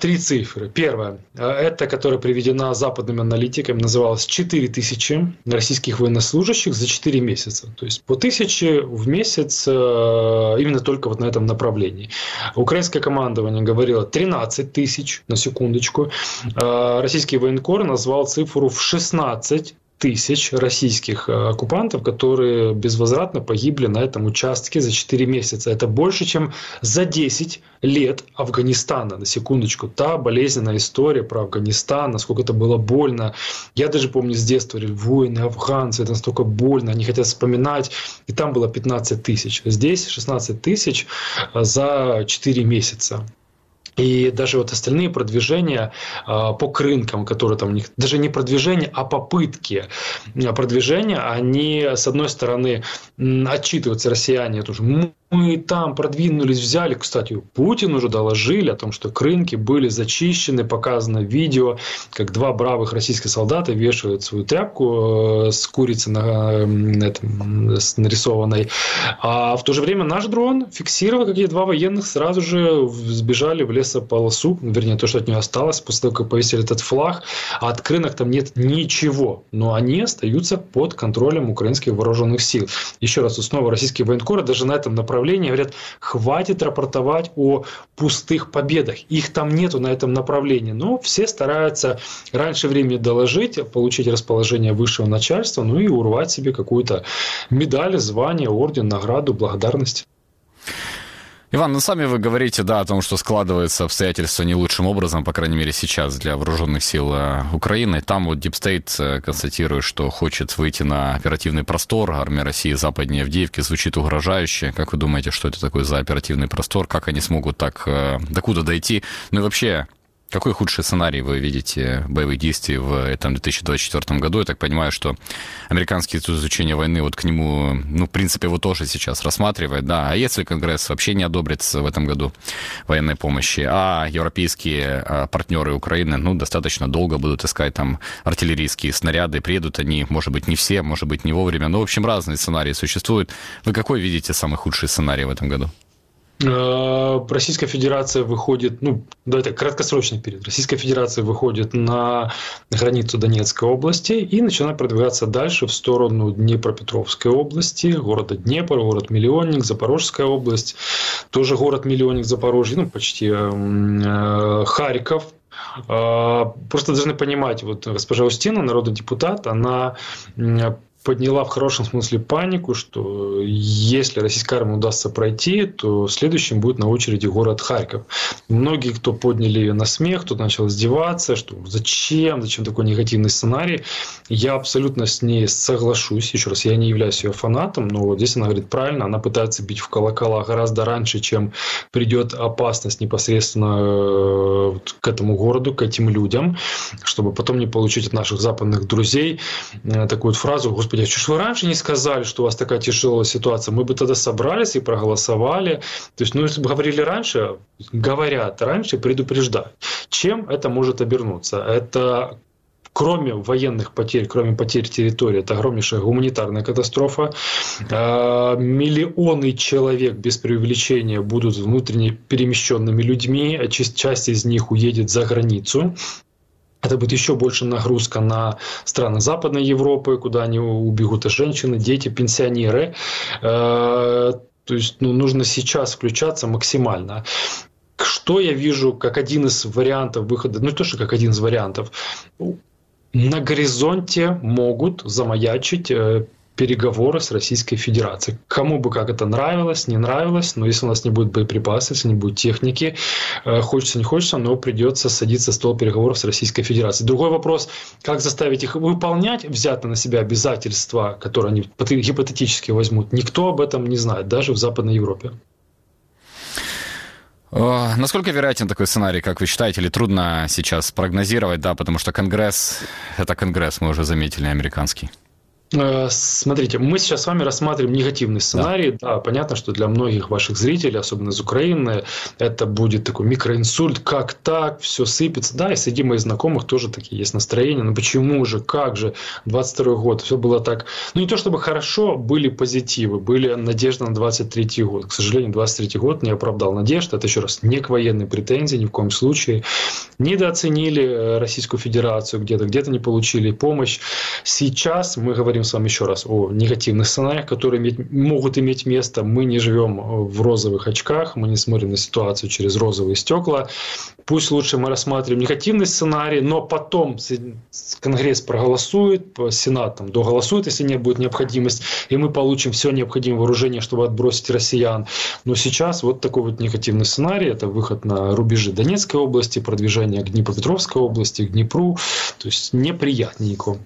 3 цифры. Первая, это, которая приведена западными аналитиками, называлась 4000 российских военнослужащих за 4 месяца. То есть по 1000 в месяц именно только вот на этом направлении. Украинское командование говорило 13 000, на секундочку. Российский военкор назвал цифру в 16 000 российских оккупантов, которые безвозвратно погибли на этом участке за 4 месяца. Это больше, чем за 10 лет Афганистана. На секундочку, та болезненная история про Афганистан, насколько это было больно. Я даже помню с детства, воины, афганцы, это настолько больно, они хотят вспоминать. И там было 15 000. Здесь 16 000 за 4 месяца. И даже вот остальные продвижения по рынкам, которые там у них, даже не продвижения, а попытки продвижения, они, с одной стороны, отчитываются россияне, это уже мы там продвинулись, взяли. Кстати, Путин уже доложили о том, что рынки были зачищены, показано видео, как 2 бравых российских солдата вешают свою тряпку с курицей с нарисованной. А в то же время наш дрон фиксировал, как 2 военных сразу же сбежали в лесополосу, вернее, то, что от нее осталось, после того, как повесили этот флаг, а от рынок там нет ничего. Но они остаются под контролем украинских вооруженных сил. Еще раз, снова российские военкоры даже на этом направлении направление, говорят, хватит рапортовать о пустых победах, их там нету на этом направлении. Но все стараются раньше времени доложить, получить расположение высшего начальства, ну и урвать себе какую-то медаль, звание, орден, награду, благодарность. Иван, ну сами вы говорите, да, о том, что складываются обстоятельства не лучшим образом, по крайней мере сейчас, для вооруженных сил Украины. Там вот DeepState констатирует, что хочет выйти на оперативный простор. Армия России западнее Авдеевки звучит угрожающе. Как вы думаете, что это такое за оперативный простор? Как они смогут так докуда дойти? Ну и вообще, какой худший сценарий вы видите боевых действий в этом 2024 году? Я так понимаю, что Американский институт изучения войны, вот к нему, ну, в принципе, его тоже сейчас рассматривает, да. А если Конгресс вообще не одобрит в этом году военной помощи, а европейские партнеры Украины, ну, достаточно долго будут искать там артиллерийские снаряды, приедут они, может быть, не все, может быть, не вовремя, но, в общем, разные сценарии существуют. Вы какой видите самый худший сценарий в этом году? Российская Федерация выходит, ну, давайте краткосрочный период. Российская Федерация выходит на границу Донецкой области и начинает продвигаться дальше в сторону Днепропетровской области, города Днепр, город-миллионник, Запорожская область, тоже город-миллионник Запорожье, ну, почти Харьков. Просто должны понимать, вот госпожа Устина, народный депутат, она подняла в хорошем смысле панику, что если российской армии удастся пройти, то следующим будет на очереди город Харьков. Многие, кто подняли ее на смех, кто начал издеваться, что зачем такой негативный сценарий, я абсолютно с ней соглашусь. Еще раз, я не являюсь ее фанатом, но вот здесь она говорит правильно, она пытается бить в колокола гораздо раньше, чем придет опасность непосредственно к этому городу, к этим людям, чтобы потом не получить от наших западных друзей такую вот фразу: господи, а что ж вы раньше не сказали, что у вас такая тяжелая ситуация? Мы бы тогда собрались и проголосовали. То есть, ну, если бы говорили раньше, говорят раньше, предупреждают. Чем это может обернуться? Это кроме военных потерь, кроме потерь территории, это огромнейшая гуманитарная катастрофа. Миллионы человек, без преувеличения, будут внутренне перемещенными людьми. Часть из них уедет за границу. Это будет еще больше нагрузка на страны Западной Европы, куда они убегут, и женщины, дети, пенсионеры. То есть, ну, нужно сейчас включаться максимально. Что я вижу как один из вариантов выхода? Ну, не то, что как один из вариантов. На горизонте могут замаячить переговоры с Российской Федерацией. Кому бы как это нравилось, не нравилось, но если у нас не будет боеприпасов, если не будет техники, хочется, не хочется, но придется садиться за стол переговоров с Российской Федерацией. Другой вопрос, как заставить их выполнять взятые на себя обязательства, которые они гипотетически возьмут. Никто об этом не знает, даже в Западной Европе. Насколько вероятен такой сценарий, как вы считаете, или трудно сейчас прогнозировать, да, потому что Конгресс, это Конгресс, мы уже заметили, американский. Смотрите, мы сейчас с вами рассматриваем негативный сценарий. Да, понятно, что для многих ваших зрителей, особенно из Украины, это будет такой микроинсульт. Как так? Все сыпется. Да, и среди моих знакомых тоже такие есть настроения. Но почему же? Как же? 22-й год. Все было так. Ну, не то чтобы хорошо, были позитивы, были надежды на 23-й год. К сожалению, 23-й год не оправдал надежд. Это, еще раз, не к военной претензии ни в коем случае. Недооценили Российскую Федерацию где-то не получили помощь. Сейчас мы говорим с вами еще раз о негативных сценариях, которые могут иметь место. Мы не живем в розовых очках, мы не смотрим на ситуацию через розовые стекла. Пусть лучше мы рассматриваем негативный сценарий, но потом Конгресс проголосует, Сенат там доголосует, если не будет необходимость, и мы получим все необходимое вооружение, чтобы отбросить россиян. Но сейчас вот такой вот негативный сценарий. Это выход на рубежи Донецкой области, продвижение к Днепропетровской области, к Днепру. То есть неприятненько.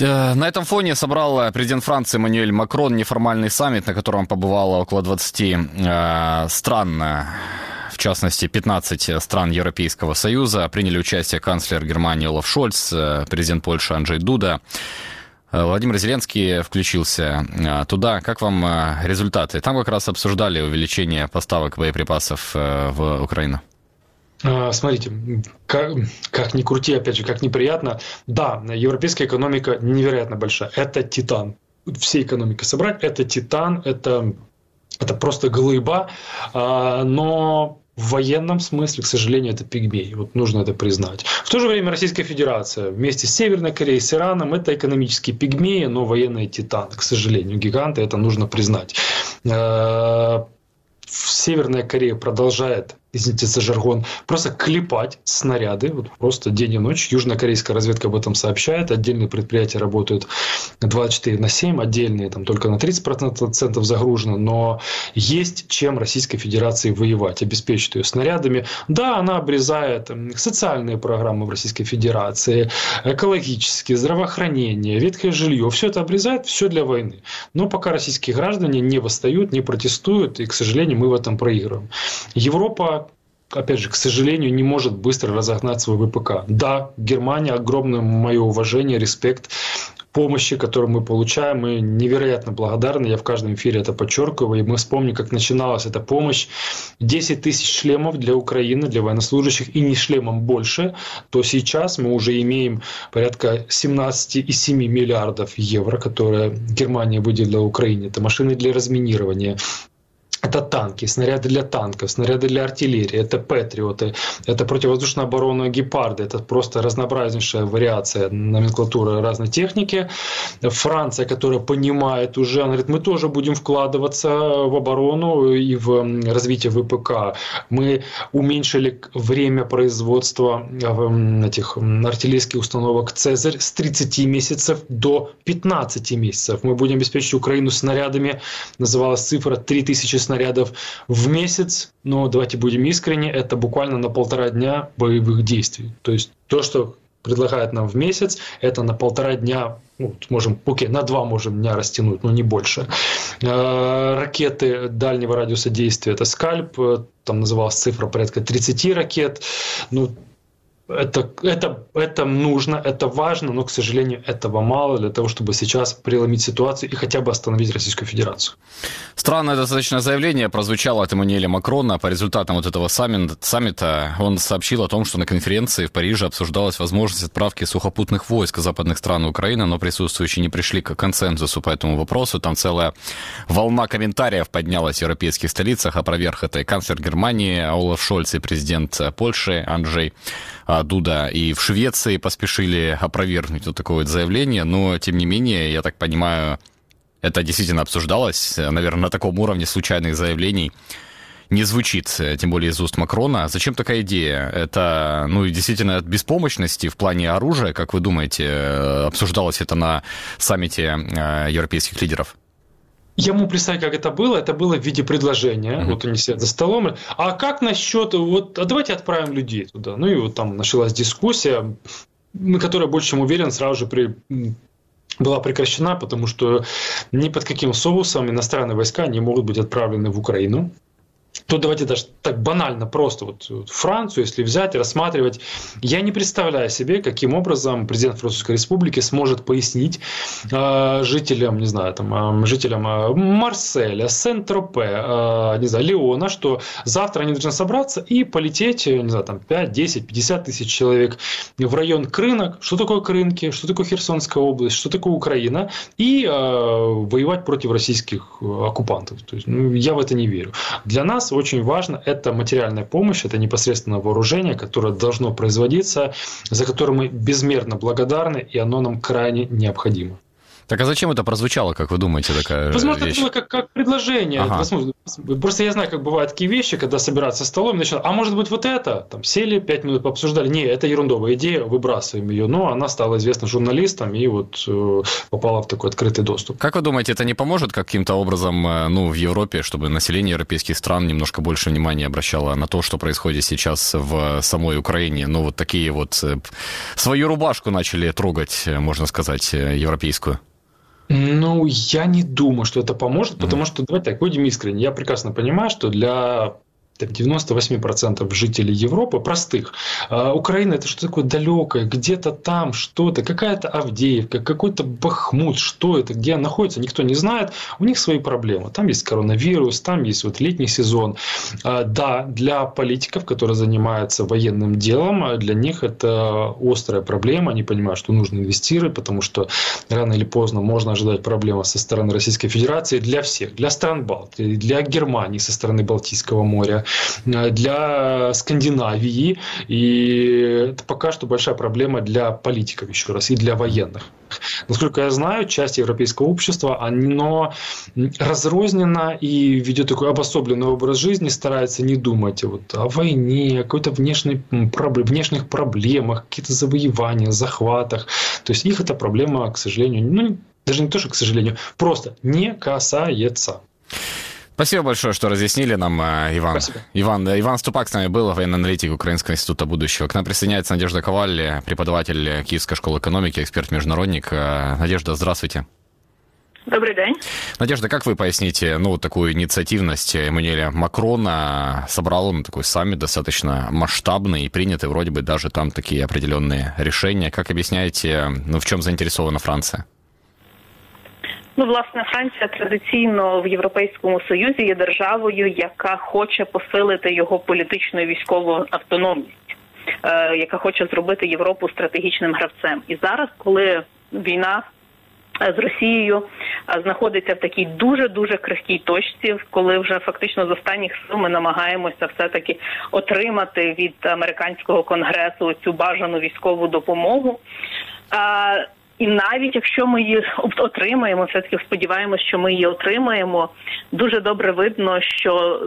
На этом фоне собрал президент Франции Эммануэль Макрон неформальный саммит, на котором побывало около 20 стран, в частности 15 стран Европейского Союза. Приняли участие канцлер Германии Олаф Шольц, президент Польши Анджей Дуда. Владимир Зеленский включился туда. Как вам результаты? Там как раз обсуждали увеличение поставок боеприпасов в Украину. Смотрите, как ни крути, опять же, как неприятно. Да, европейская экономика невероятно большая. Это титан. Все экономики собрать, это титан, это просто глыба. Но В военном смысле, к сожалению, это пигмей. Вот нужно это признать. В то же время Российская Федерация вместе с Северной Кореей, с Ираном — это экономические пигмеи, но военные титаны, к сожалению, гиганты, это нужно признать. Северная Корея продолжает, извините за жаргон, просто клепать снаряды, вот просто день и ночь. Южнокорейская разведка об этом сообщает. Отдельные предприятия работают 24/7, отдельные там только на 30% загружено, но есть чем Российской Федерации воевать, обеспечить ее снарядами. Да, она обрезает социальные программы в Российской Федерации, экологические, здравоохранение, ветхое жилье. Все это обрезает, все для войны. Но пока российские граждане не восстают, не протестуют, и, к сожалению, мы в этом проигрываем. Европа, опять же, к сожалению, не может быстро разогнать свой ВПК. Да, Германия, огромное мое уважение, респект помощи, которую мы получаем. Мы невероятно благодарны, я в каждом эфире это подчеркиваю. И мы вспомним, как начиналась эта помощь. 10 тысяч шлемов для Украины, для военнослужащих, и не шлемом больше. То сейчас мы уже имеем порядка 17,7 миллиардов евро, которые Германия выделила Украине. Это машины для разминирования. Это танки, снаряды для танков, снаряды для артиллерии, это патриоты, это противовоздушная оборона гепарды, это просто разнообразнейшая вариация номенклатуры разной техники. Франция, которая понимает уже, она говорит, мы тоже будем вкладываться в оборону и в развитие ВПК. Мы уменьшили время производства этих артиллерийских установок «Цезарь» с 30 месяцев до 15 месяцев. Мы будем обеспечить Украину снарядами, называлась цифра 3000 снарядов в месяц, но давайте будем искренне, это буквально на 1,5 дня боевых действий. То есть то, что предлагают нам в месяц, это на 1,5 дня, ну, можем, окей, на 2 дня растянуть, но не больше. Ракеты дальнего радиуса действия — это «Скальп», там называлась цифра порядка 30 ракет. Ну, это нужно, это важно, но, к сожалению, этого мало для того, чтобы сейчас преломить ситуацию и хотя бы остановить Российскую Федерацию. Странное достаточно заявление прозвучало от Эммануэля Макрона по результатам вот этого саммита. Он сообщил о том, что на конференции в Париже обсуждалась возможность отправки сухопутных войск западных стран Украины, но присутствующие не пришли к консенсусу по этому вопросу. Там целая волна комментариев поднялась в европейских столицах, опроверг это и канцлер Германии Олаф Шольц, и президент Польши Анджей Дуда, и в Швеции поспешили опровергнуть вот такое вот заявление, но, тем не менее, я так понимаю, это действительно обсуждалось, наверное, на таком уровне случайных заявлений не звучит, тем более из уст Макрона. Зачем такая идея? Это, ну, действительно, от беспомощности в плане оружия, как вы думаете, обсуждалось это на саммите европейских лидеров? Я могу представить, как это было в виде предложения, вот они сидят за столом, а как насчет, вот, а давайте отправим людей туда, ну и вот там началась дискуссия, на которой, больше чем уверен, сразу же была прекращена, потому что ни под каким соусом иностранные войска не могут быть отправлены в Украину. То давайте даже так банально, просто вот Францию, если взять и рассматривать, я не представляю себе, каким образом президент Французской Республики сможет пояснить жителям, не знаю, там, жителям Марселя, Сен-Тропе, не знаю, Леона, что завтра они должны собраться и полететь, не знаю, там 5, 10, 50 тысяч человек в район Крынок. Что такое Крынки, что такое Херсонская область, что такое Украина, и воевать против российских оккупантов. То есть, ну, я в это не верю. Для нас очень важно, это материальная помощь, это непосредственно вооружение, которое должно производиться, за которое мы безмерно благодарны, и оно нам крайне необходимо. Так а зачем это прозвучало, как вы думаете, такая возможно, вещь? Это было как предложение. Ага. Просто я знаю, как бывают такие вещи, когда собираются за столом, начинают, а может быть вот это? Там сели, 5 минут пообсуждали. Не, это ерундовая идея, выбрасываем ее. Но она стала известна журналистам и вот попала в такой открытый доступ. Как вы думаете, это не поможет каким-то образом, ну, в Европе, чтобы население европейских стран немножко больше внимания обращало на то, что происходит сейчас в самой Украине? Ну, вот такие вот свою рубашку начали трогать, можно сказать, европейскую. Ну, я не думаю, что это поможет, потому что, давайте так, будем искренне, я прекрасно понимаю, что для 98% жителей Европы, простых, Украина — это что-то такое далекое, где-то там что-то, какая-то Авдеевка, какой-то Бахмут, что это, где она находится, никто не знает, у них свои проблемы. Там есть коронавирус, там есть вот летний сезон. Да, для политиков, которые занимаются военным делом, для них это острая проблема, они понимают, что нужно инвестировать, потому что рано или поздно можно ожидать проблемы со стороны Российской Федерации для всех, для стран Балтии, для Германии со стороны Балтийского моря. для Скандинавии. И это пока что большая проблема для политиков, еще раз, и для военных. Насколько я знаю, часть европейского общества, оно разрознено и ведет такой обособленный образ жизни, старается не думать вот о войне, о какой-то внешних проблемах, какие-то завоевания, захватах. То есть их эта проблема, к сожалению, ну, даже не то, что к сожалению, просто не касается. Спасибо большое, что разъяснили нам, Иван. Иван Ступак с нами был, военный аналитик Украинского института будущего. К нам присоединяется Надежда Коваль, преподаватель Киевской школы экономики, эксперт-международник. Надежда, здравствуйте. Добрый день. Надежда, как вы поясните такую инициативность Эммануэля Макрона? Собрал он такой саммит достаточно масштабный и приняты вроде бы даже там такие определенные решения. Как объясняете, в чем заинтересована Франция? Власне, Франція традиційно в Європейському Союзі є державою, яка хоче посилити його політичну і військову автономність, яка хоче зробити Європу стратегічним гравцем. І зараз, коли війна з Росією знаходиться в такій дуже-дуже крихкій точці, коли вже фактично з останніх сил ми намагаємося все-таки отримати від американського конгресу цю бажану військову допомогу. І навіть якщо ми її отримаємо, все-таки сподіваємося, що ми її отримаємо, дуже добре видно, що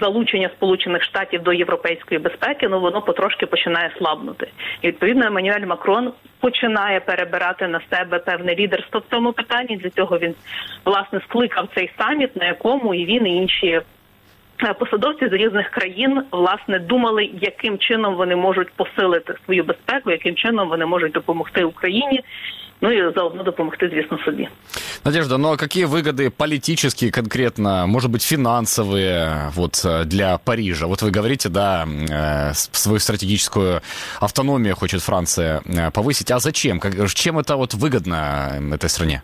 залучення Сполучених Штатів до європейської безпеки, воно потрошки починає слабнути. І відповідно Еммануель Макрон починає перебирати на себе певне лідерство в цьому питанні. Для цього він, власне, скликав цей саміт, на якому і він, і інші посадовці з різних країн, власне, думали, яким чином вони можуть посилити свою безпеку, яким чином вони можуть допомогти Україні, и заодно допомогти, звісно, собі. Надежда, а какие выгоды политические конкретно, может быть, финансовые для Парижа? Вы говорите, свою стратегическую автономию хочет Франция повысить. А зачем? Чем это выгодно этой стране?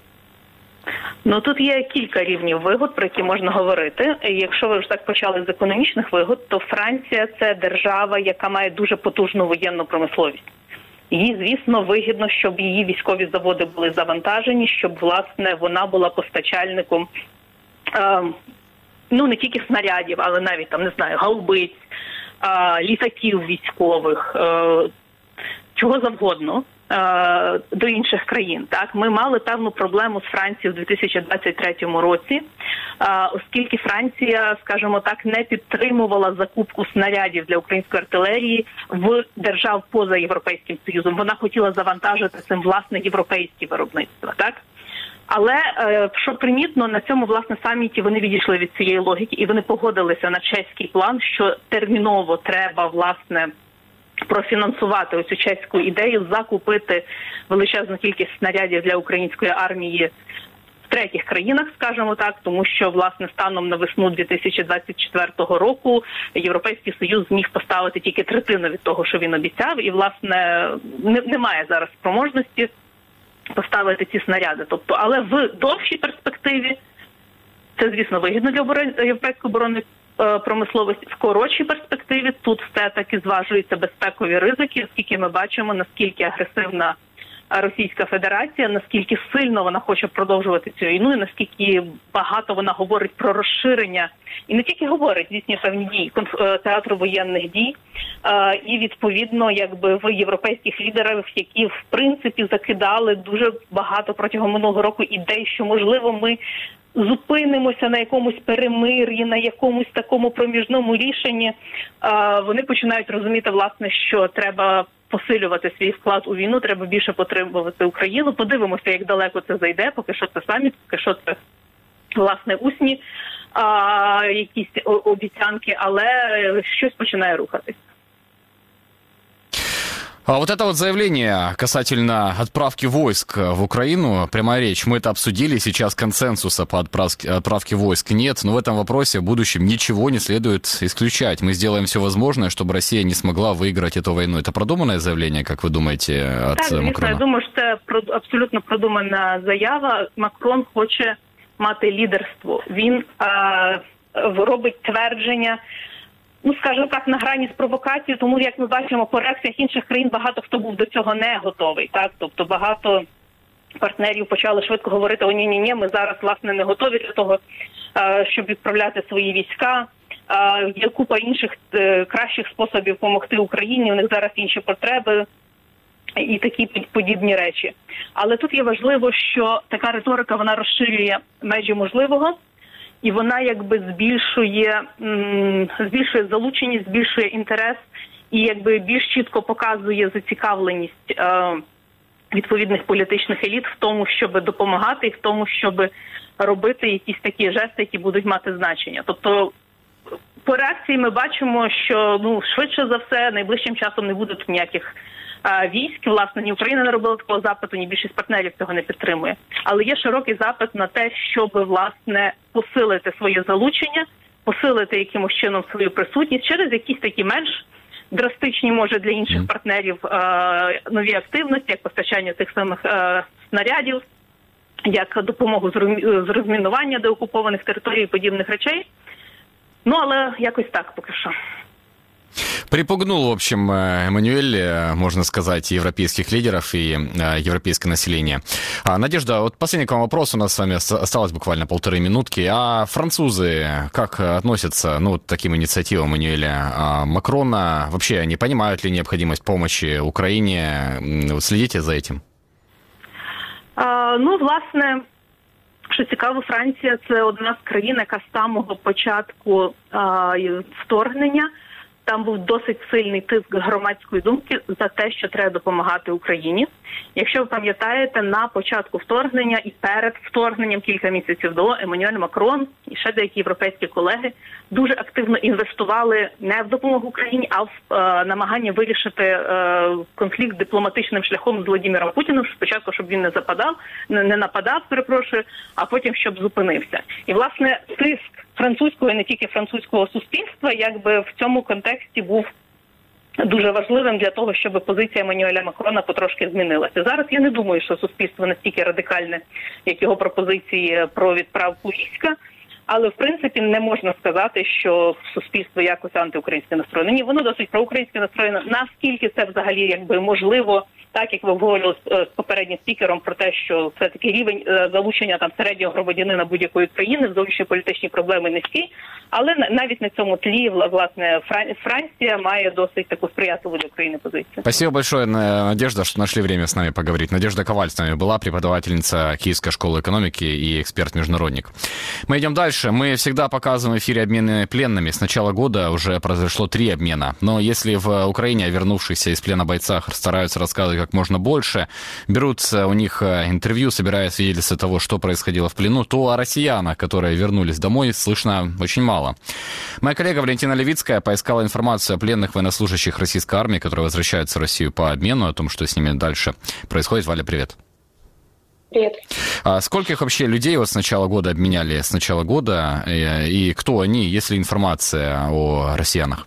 Тут є кілька рівнів вигод, про які можна говорити. Якщо ви вже так почали з економічних вигод, то Франція – це держава, яка має дуже потужну воєнну промисловість. Їй, звісно, вигідно, щоб її військові заводи були завантажені, щоб, власне, вона була постачальником не тільки снарядів, але навіть, гаубиць, літаків військових, чого завгодно до інших країн. Ми мали певну проблему з Францією в 2023 році, оскільки Франція, скажімо так, не підтримувала закупку снарядів для української артилерії в держав поза Європейським Союзом. Вона хотіла завантажити цим, власне, європейські виробництва, так? Але, що примітно, на цьому, власне, саміті вони відійшли від цієї логіки і вони погодилися на чеський план, що терміново треба, власне, профінансувати оцю чеську ідею, закупити величезну кількість снарядів для української армії в третіх країнах, скажімо так, тому що, власне, станом на весну 2024 року Європейський Союз зміг поставити тільки третину від того, що він обіцяв, і, власне, немає зараз спроможності поставити ці снаряди. Але в довшій перспективі це, звісно, вигідно для європейської оборони промисловості. В коротшій перспективі тут все-таки зважуються безпекові ризики, оскільки ми бачимо, наскільки агресивна Російська Федерація, наскільки сильно вона хоче продовжувати цю війну і наскільки багато вона говорить про розширення, і не тільки говорить, здійснює певні дії, театру воєнних дій, і відповідно в європейських лідерів, які в принципі закидали дуже багато протягом минулого року ідей, що можливо ми зупинимося на якомусь перемир'ї, на якомусь такому проміжному рішенні, вони починають розуміти, власне, що треба посилювати свій вклад у війну, треба більше підтримувати Україну. Подивимося, як далеко це зайде, поки що це саміт, поки що це, власне, усні якісь обіцянки, але щось починає рухатись. А это заявление касательно отправки войск в Украину, прямая речь, мы это обсудили, сейчас консенсуса по отправке войск нет, но в этом вопросе в будущем ничего не следует исключать. Мы сделаем все возможное, чтобы Россия не смогла выиграть эту войну. Это продуманное заявление, как вы думаете, от Макрона? Так, я думаю, что это абсолютно продумана заява. Макрон хоче мати лідерство. Він робить твердження, скажімо так, на грані з провокацією, тому, як ми бачимо, по реакціях інших країн багато хто був до цього не готовий. Тобто багато партнерів почали швидко говорити, ми зараз, власне, не готові для того, щоб відправляти свої війська. є купа інших кращих способів допомогти Україні, у них зараз інші потреби і такі подібні речі. Але тут є важливо, що така риторика, вона розширює межі можливого, і вона якби збільшує залученість, збільшує інтерес і якби більш чітко показує зацікавленість відповідних політичних еліт в тому, щоб допомагати, і в тому, щоб робити якісь такі жести, які будуть мати значення. Тобто по реакції ми бачимо, що швидше за все найближчим часом не буде тут ніяких військ. Власне, ні Україна не робила такого запиту, ні більшість партнерів цього не підтримує. Але є широкий запит на те, щоб, власне, посилити своє залучення, посилити якимось чином свою присутність через якісь такі менш драстичні, може, для інших партнерів нові активності, як постачання тих самих снарядів, як допомогу з розмінування деокупованих територій і подібних речей. Але якось так поки що. Припугнул, в общем, Эммануэль, можно сказать, европейских лидеров и европейское население. Надежда, вот последний к вам вопрос, у нас с вами осталось буквально полторы минутки. А французы как относятся к таким инициативам Эммануэля Макрона? Вообще, они понимают ли необходимость помощи Украине? Следите за этим? Власне, що цікаво, Франція – це одна з країн, яка з самого початку вторгнення, там був досить сильний тиск громадської думки за те, що треба допомагати Україні. Якщо ви пам'ятаєте, на початку вторгнення і перед вторгненням кілька місяців до Еммануель Макрон і ще деякі європейські колеги дуже активно інвестували не в допомогу Україні, а в намагання вирішити конфлікт дипломатичним шляхом з Володимиром Путіним, спочатку, щоб він не нападав, а потім, щоб зупинився. І, власне, тиск французького і не тільки французького суспільства якби в цьому контексті був дуже важливим для того, щоб позиція Еммануеля Макрона потрошки змінилася. Зараз я не думаю, що суспільство настільки радикальне, як його пропозиції про відправку війська, але, в принципі, не можна сказати, що суспільство якось антиукраїнське настроєне. Ні, воно досить проукраїнське настроєне. Наскільки це взагалі якби можливо, так як ви обговорювали з попереднім спікером про те, що це такий рівень залучення середнього громадянина будь-якої країни в зовнішньої політичні проблеми низький, але навіть на цьому тлі, власне, Франція має досить таку сприятливу для України позицію. Спасибо большое, Надежда, что нашли время с нами поговорить. Надежда Коваль с нами была, преподавательница Киевской школы экономики и эксперт-международник. Мы идем дальше. Мы всегда показываем в эфире обмены пленными. С начала года уже произошло 3 обмена. Но если в Украине вернувшиеся из плена бойцах стараются рассказывать как можно больше, берутся у них интервью, собирая свидетельства того, что происходило в плену, то о россиянах, которые вернулись домой, слышно очень мало. Моя коллега Валентина Левицкая поискала информацию о пленных военнослужащих российской армии, которые возвращаются в Россию по обмену, о том, что с ними дальше происходит. Валя, привет. Привет. А скольких вообще людей вот с начала года обменяли и кто они, есть ли информация о россиянах?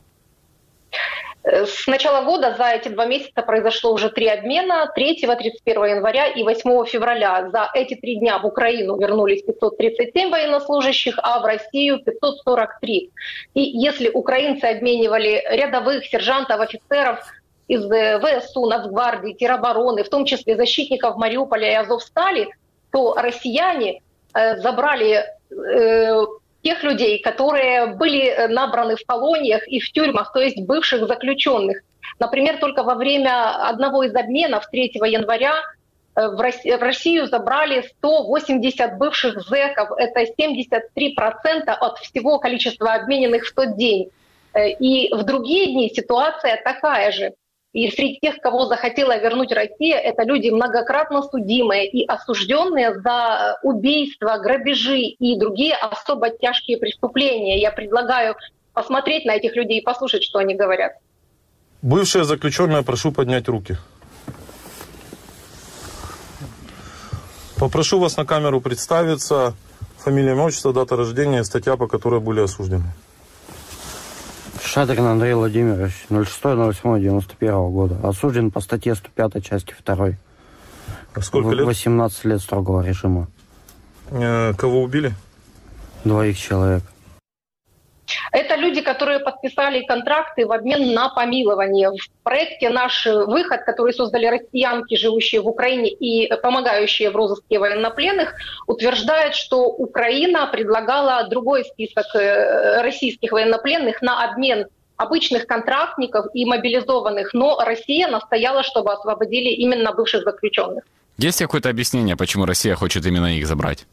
С начала года за эти 2 месяца произошло уже 3 обмена, 3, 31 января и 8 февраля. За эти 3 дня в Украину вернулись 537 военнослужащих, а в Россию 543. И если украинцы обменивали рядовых, сержантов, офицеров из ВСУ, Нацгвардии, Теробороны, в том числе защитников Мариуполя и Азовстали, то россияне забрали тех людей, которые были набраны в колониях и в тюрьмах, то есть бывших заключенных. Например, только во время одного из обменов 3 января в Россию забрали 180 бывших зэков. Это 73% от всего количества обмененных в тот день. И в другие дни ситуация такая же. И среди тех, кого захотела вернуть Россия, это люди многократно судимые и осужденные за убийства, грабежи и другие особо тяжкие преступления. Я предлагаю посмотреть на этих людей и послушать, что они говорят. Бывшие заключенные, прошу поднять руки. Попрошу вас на камеру представиться. Фамилия, имя, отчество, дата рождения, статья, по которой были осуждены. Шадрин Андрей Владимирович, 06.08.91 года. Осужден по статье 105 части 2. Сколько лет? 18 лет строгого режима. Кого убили? 2 человек. Это люди, которые подписали контракты в обмен на помилование. В проекте «Наш выход», который создали россиянки, живущие в Украине и помогающие в розыске военнопленных, утверждает, что Украина предлагала другой список российских военнопленных на обмен обычных контрактников и мобилизованных, но Россия настояла, чтобы освободили именно бывших заключенных. Есть какое-то объяснение, почему Россия хочет именно их забрать?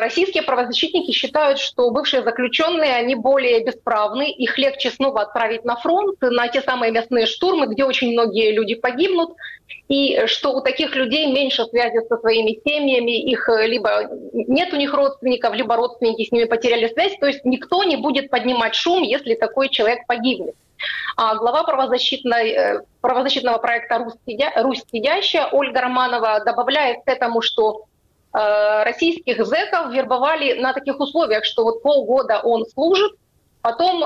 Российские правозащитники считают, что бывшие заключенные, они более бесправны, их легче снова отправить на фронт, на те самые мясные штурмы, где очень многие люди погибнут, и что у таких людей меньше связи со своими семьями, их либо нет у них родственников, либо родственники с ними потеряли связь, то есть никто не будет поднимать шум, если такой человек погибнет. А глава правозащитного проекта «Русь сидящая» Ольга Романова добавляет к этому, что российских зэков вербовали на таких условиях, что вот полгода он служит, потом,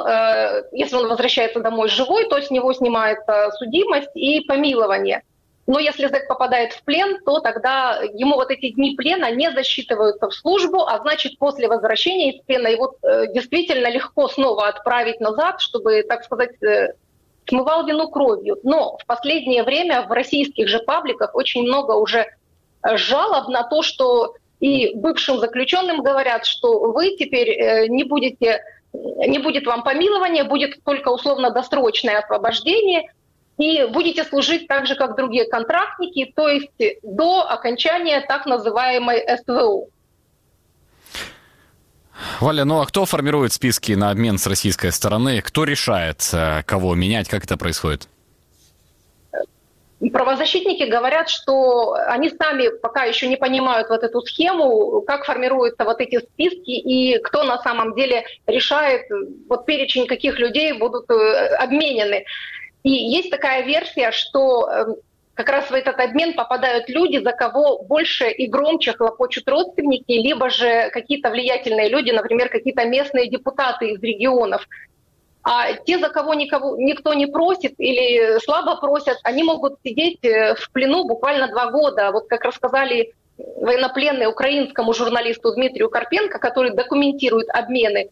если он возвращается домой живой, то с него снимается судимость и помилование. Но если зэк попадает в плен, то тогда ему вот эти дни плена не засчитываются в службу, а значит, после возвращения из плена его действительно легко снова отправить назад, чтобы, так сказать, смывал вину кровью. Но в последнее время в российских же пабликах очень много уже жалоб на то, что и бывшим заключенным говорят, что вы теперь не будет вам помилования, будет только условно-досрочное освобождение, и будете служить так же, как другие контрактники, то есть до окончания так называемой СВО. Валя, ну а кто формирует списки на обмен с российской стороны? Кто решает, кого менять? Как это происходит? Правозащитники говорят, что они сами пока еще не понимают вот эту схему, как формируются вот эти списки и кто на самом деле решает, вот перечень каких людей будут обменены. И есть такая версия, что как раз в этот обмен попадают люди, за кого больше и громче хлопочут родственники, либо же какие-то влиятельные люди, например, какие-то местные депутаты из регионов. А те, за кого никто не просит или слабо просят, они могут сидеть в плену буквально 2 года. Вот как рассказали военнопленные украинскому журналисту Дмитрию Карпенко, который документирует обмены,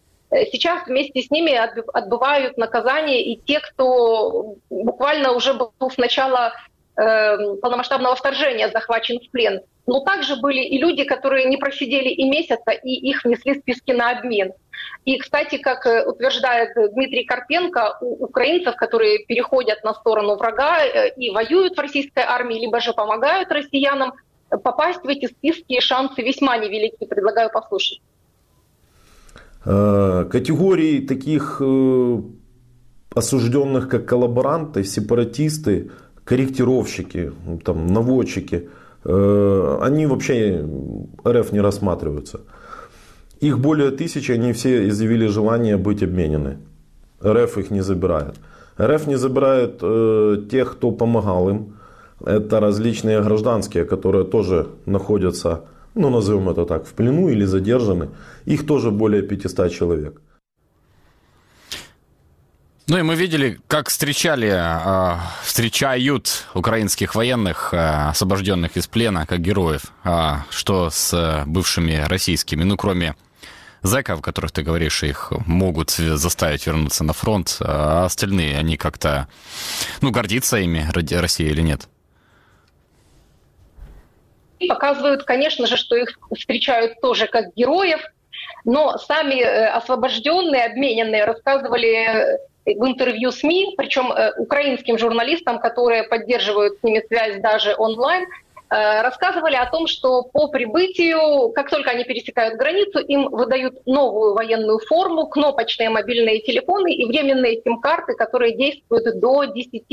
сейчас вместе с ними отбывают наказание и те, кто буквально уже был с начала полномасштабного вторжения захвачен в плен. Но также были и люди, которые не просидели и месяца, и их внесли в списки на обмен. И, кстати, как утверждает Дмитрий Карпенко, у украинцев, которые переходят на сторону врага и воюют в российской армии, либо же помогают россиянам, попасть в эти списки шансы весьма невелики. Предлагаю послушать. Категории таких осужденных, как коллаборанты, сепаратисты, корректировщики, там, наводчики, они вообще РФ не рассматриваются. Их более 1000, они все изъявили желание быть обменены. РФ их не забирает. РФ не забирает тех, кто помогал им. Это различные гражданские, которые тоже находятся, ну назовем это так, в плену или задержаны. Их тоже более 500 человек. Ну и мы видели, как встречают украинских военных, освобожденных из плена, как героев. Что с бывшими российскими? Ну, кроме зэков, которых ты говоришь, их могут заставить вернуться на фронт. А остальные, они как-то, ну, гордятся ими, Россия или нет? Показывают, конечно же, что их встречают тоже как героев. Но сами освобожденные, обмененные, рассказывали в интервью СМИ, причем украинским журналистам, которые поддерживают с ними связь даже онлайн, рассказывали о том, что по прибытию, как только они пересекают границу, им выдают новую военную форму, кнопочные мобильные телефоны и временные сим-карты, которые действуют до 10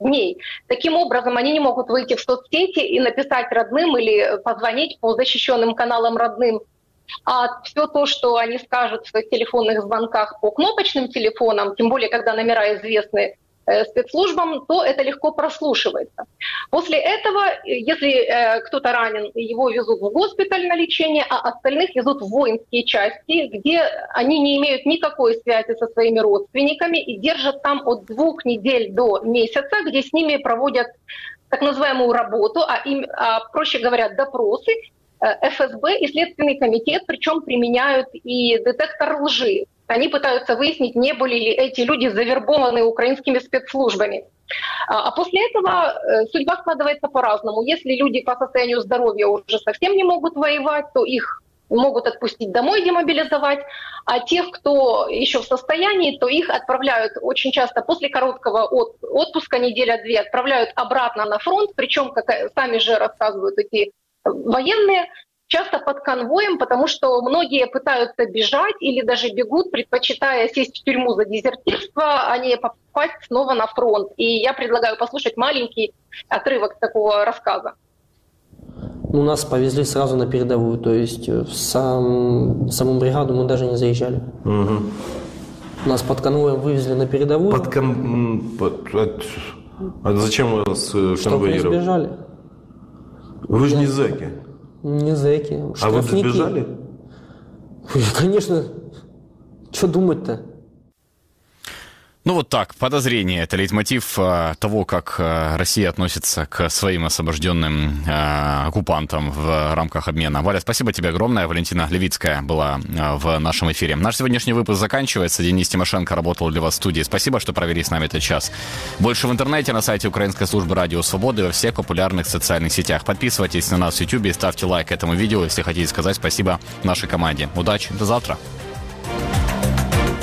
дней. Таким образом, они не могут выйти в соцсети и написать родным или позвонить по защищенным каналам родным. А все то, что они скажут в своих телефонных звонках по кнопочным телефонам, тем более, когда номера известны спецслужбам, то это легко прослушивается. После этого, если кто-то ранен, его везут в госпиталь на лечение, а остальных везут в воинские части, где они не имеют никакой связи со своими родственниками и держат там от 2 недель до месяца, где с ними проводят так называемую работу, проще говоря, допросы, ФСБ и Следственный комитет, причем применяют и детектор лжи. Они пытаются выяснить, не были ли эти люди завербованы украинскими спецслужбами. А после этого судьба складывается по-разному. Если люди по состоянию здоровья уже совсем не могут воевать, то их могут отпустить домой, демобилизовать. А тех, кто еще в состоянии, то их отправляют очень часто после короткого отпуска, неделя-две, отправляют обратно на фронт. Причем, как сами же рассказывают эти военные, часто под конвоем, потому что многие пытаются бежать или даже бегут, предпочитая сесть в тюрьму за дезертирство, а не попасть снова на фронт. И я предлагаю послушать маленький отрывок такого рассказа. Ну, нас повезли сразу на передовую, то есть в саму бригаду мы даже не заезжали. Угу. Нас под конвоем вывезли на передовую. А зачем вы нас конвоировали? Чтобы мы сбежали. Вы же не зэки. Не зэки. А вы сбежали? Конечно. Что думать-то? Ну вот так, подозрение. Это лейтмотив того, как Россия относится к своим освобожденным оккупантам в рамках обмена. Валя, спасибо тебе огромное. Валентина Левицкая была в нашем эфире. Наш сегодняшний выпуск заканчивается. Денис Тимошенко работал для вас в студии. Спасибо, что провели с нами этот час. Больше в интернете на сайте Украинской службы Радио Свободы во всех популярных социальных сетях. Подписывайтесь на нас в YouTube и ставьте лайк этому видео, если хотите сказать спасибо нашей команде. Удачи, до завтра.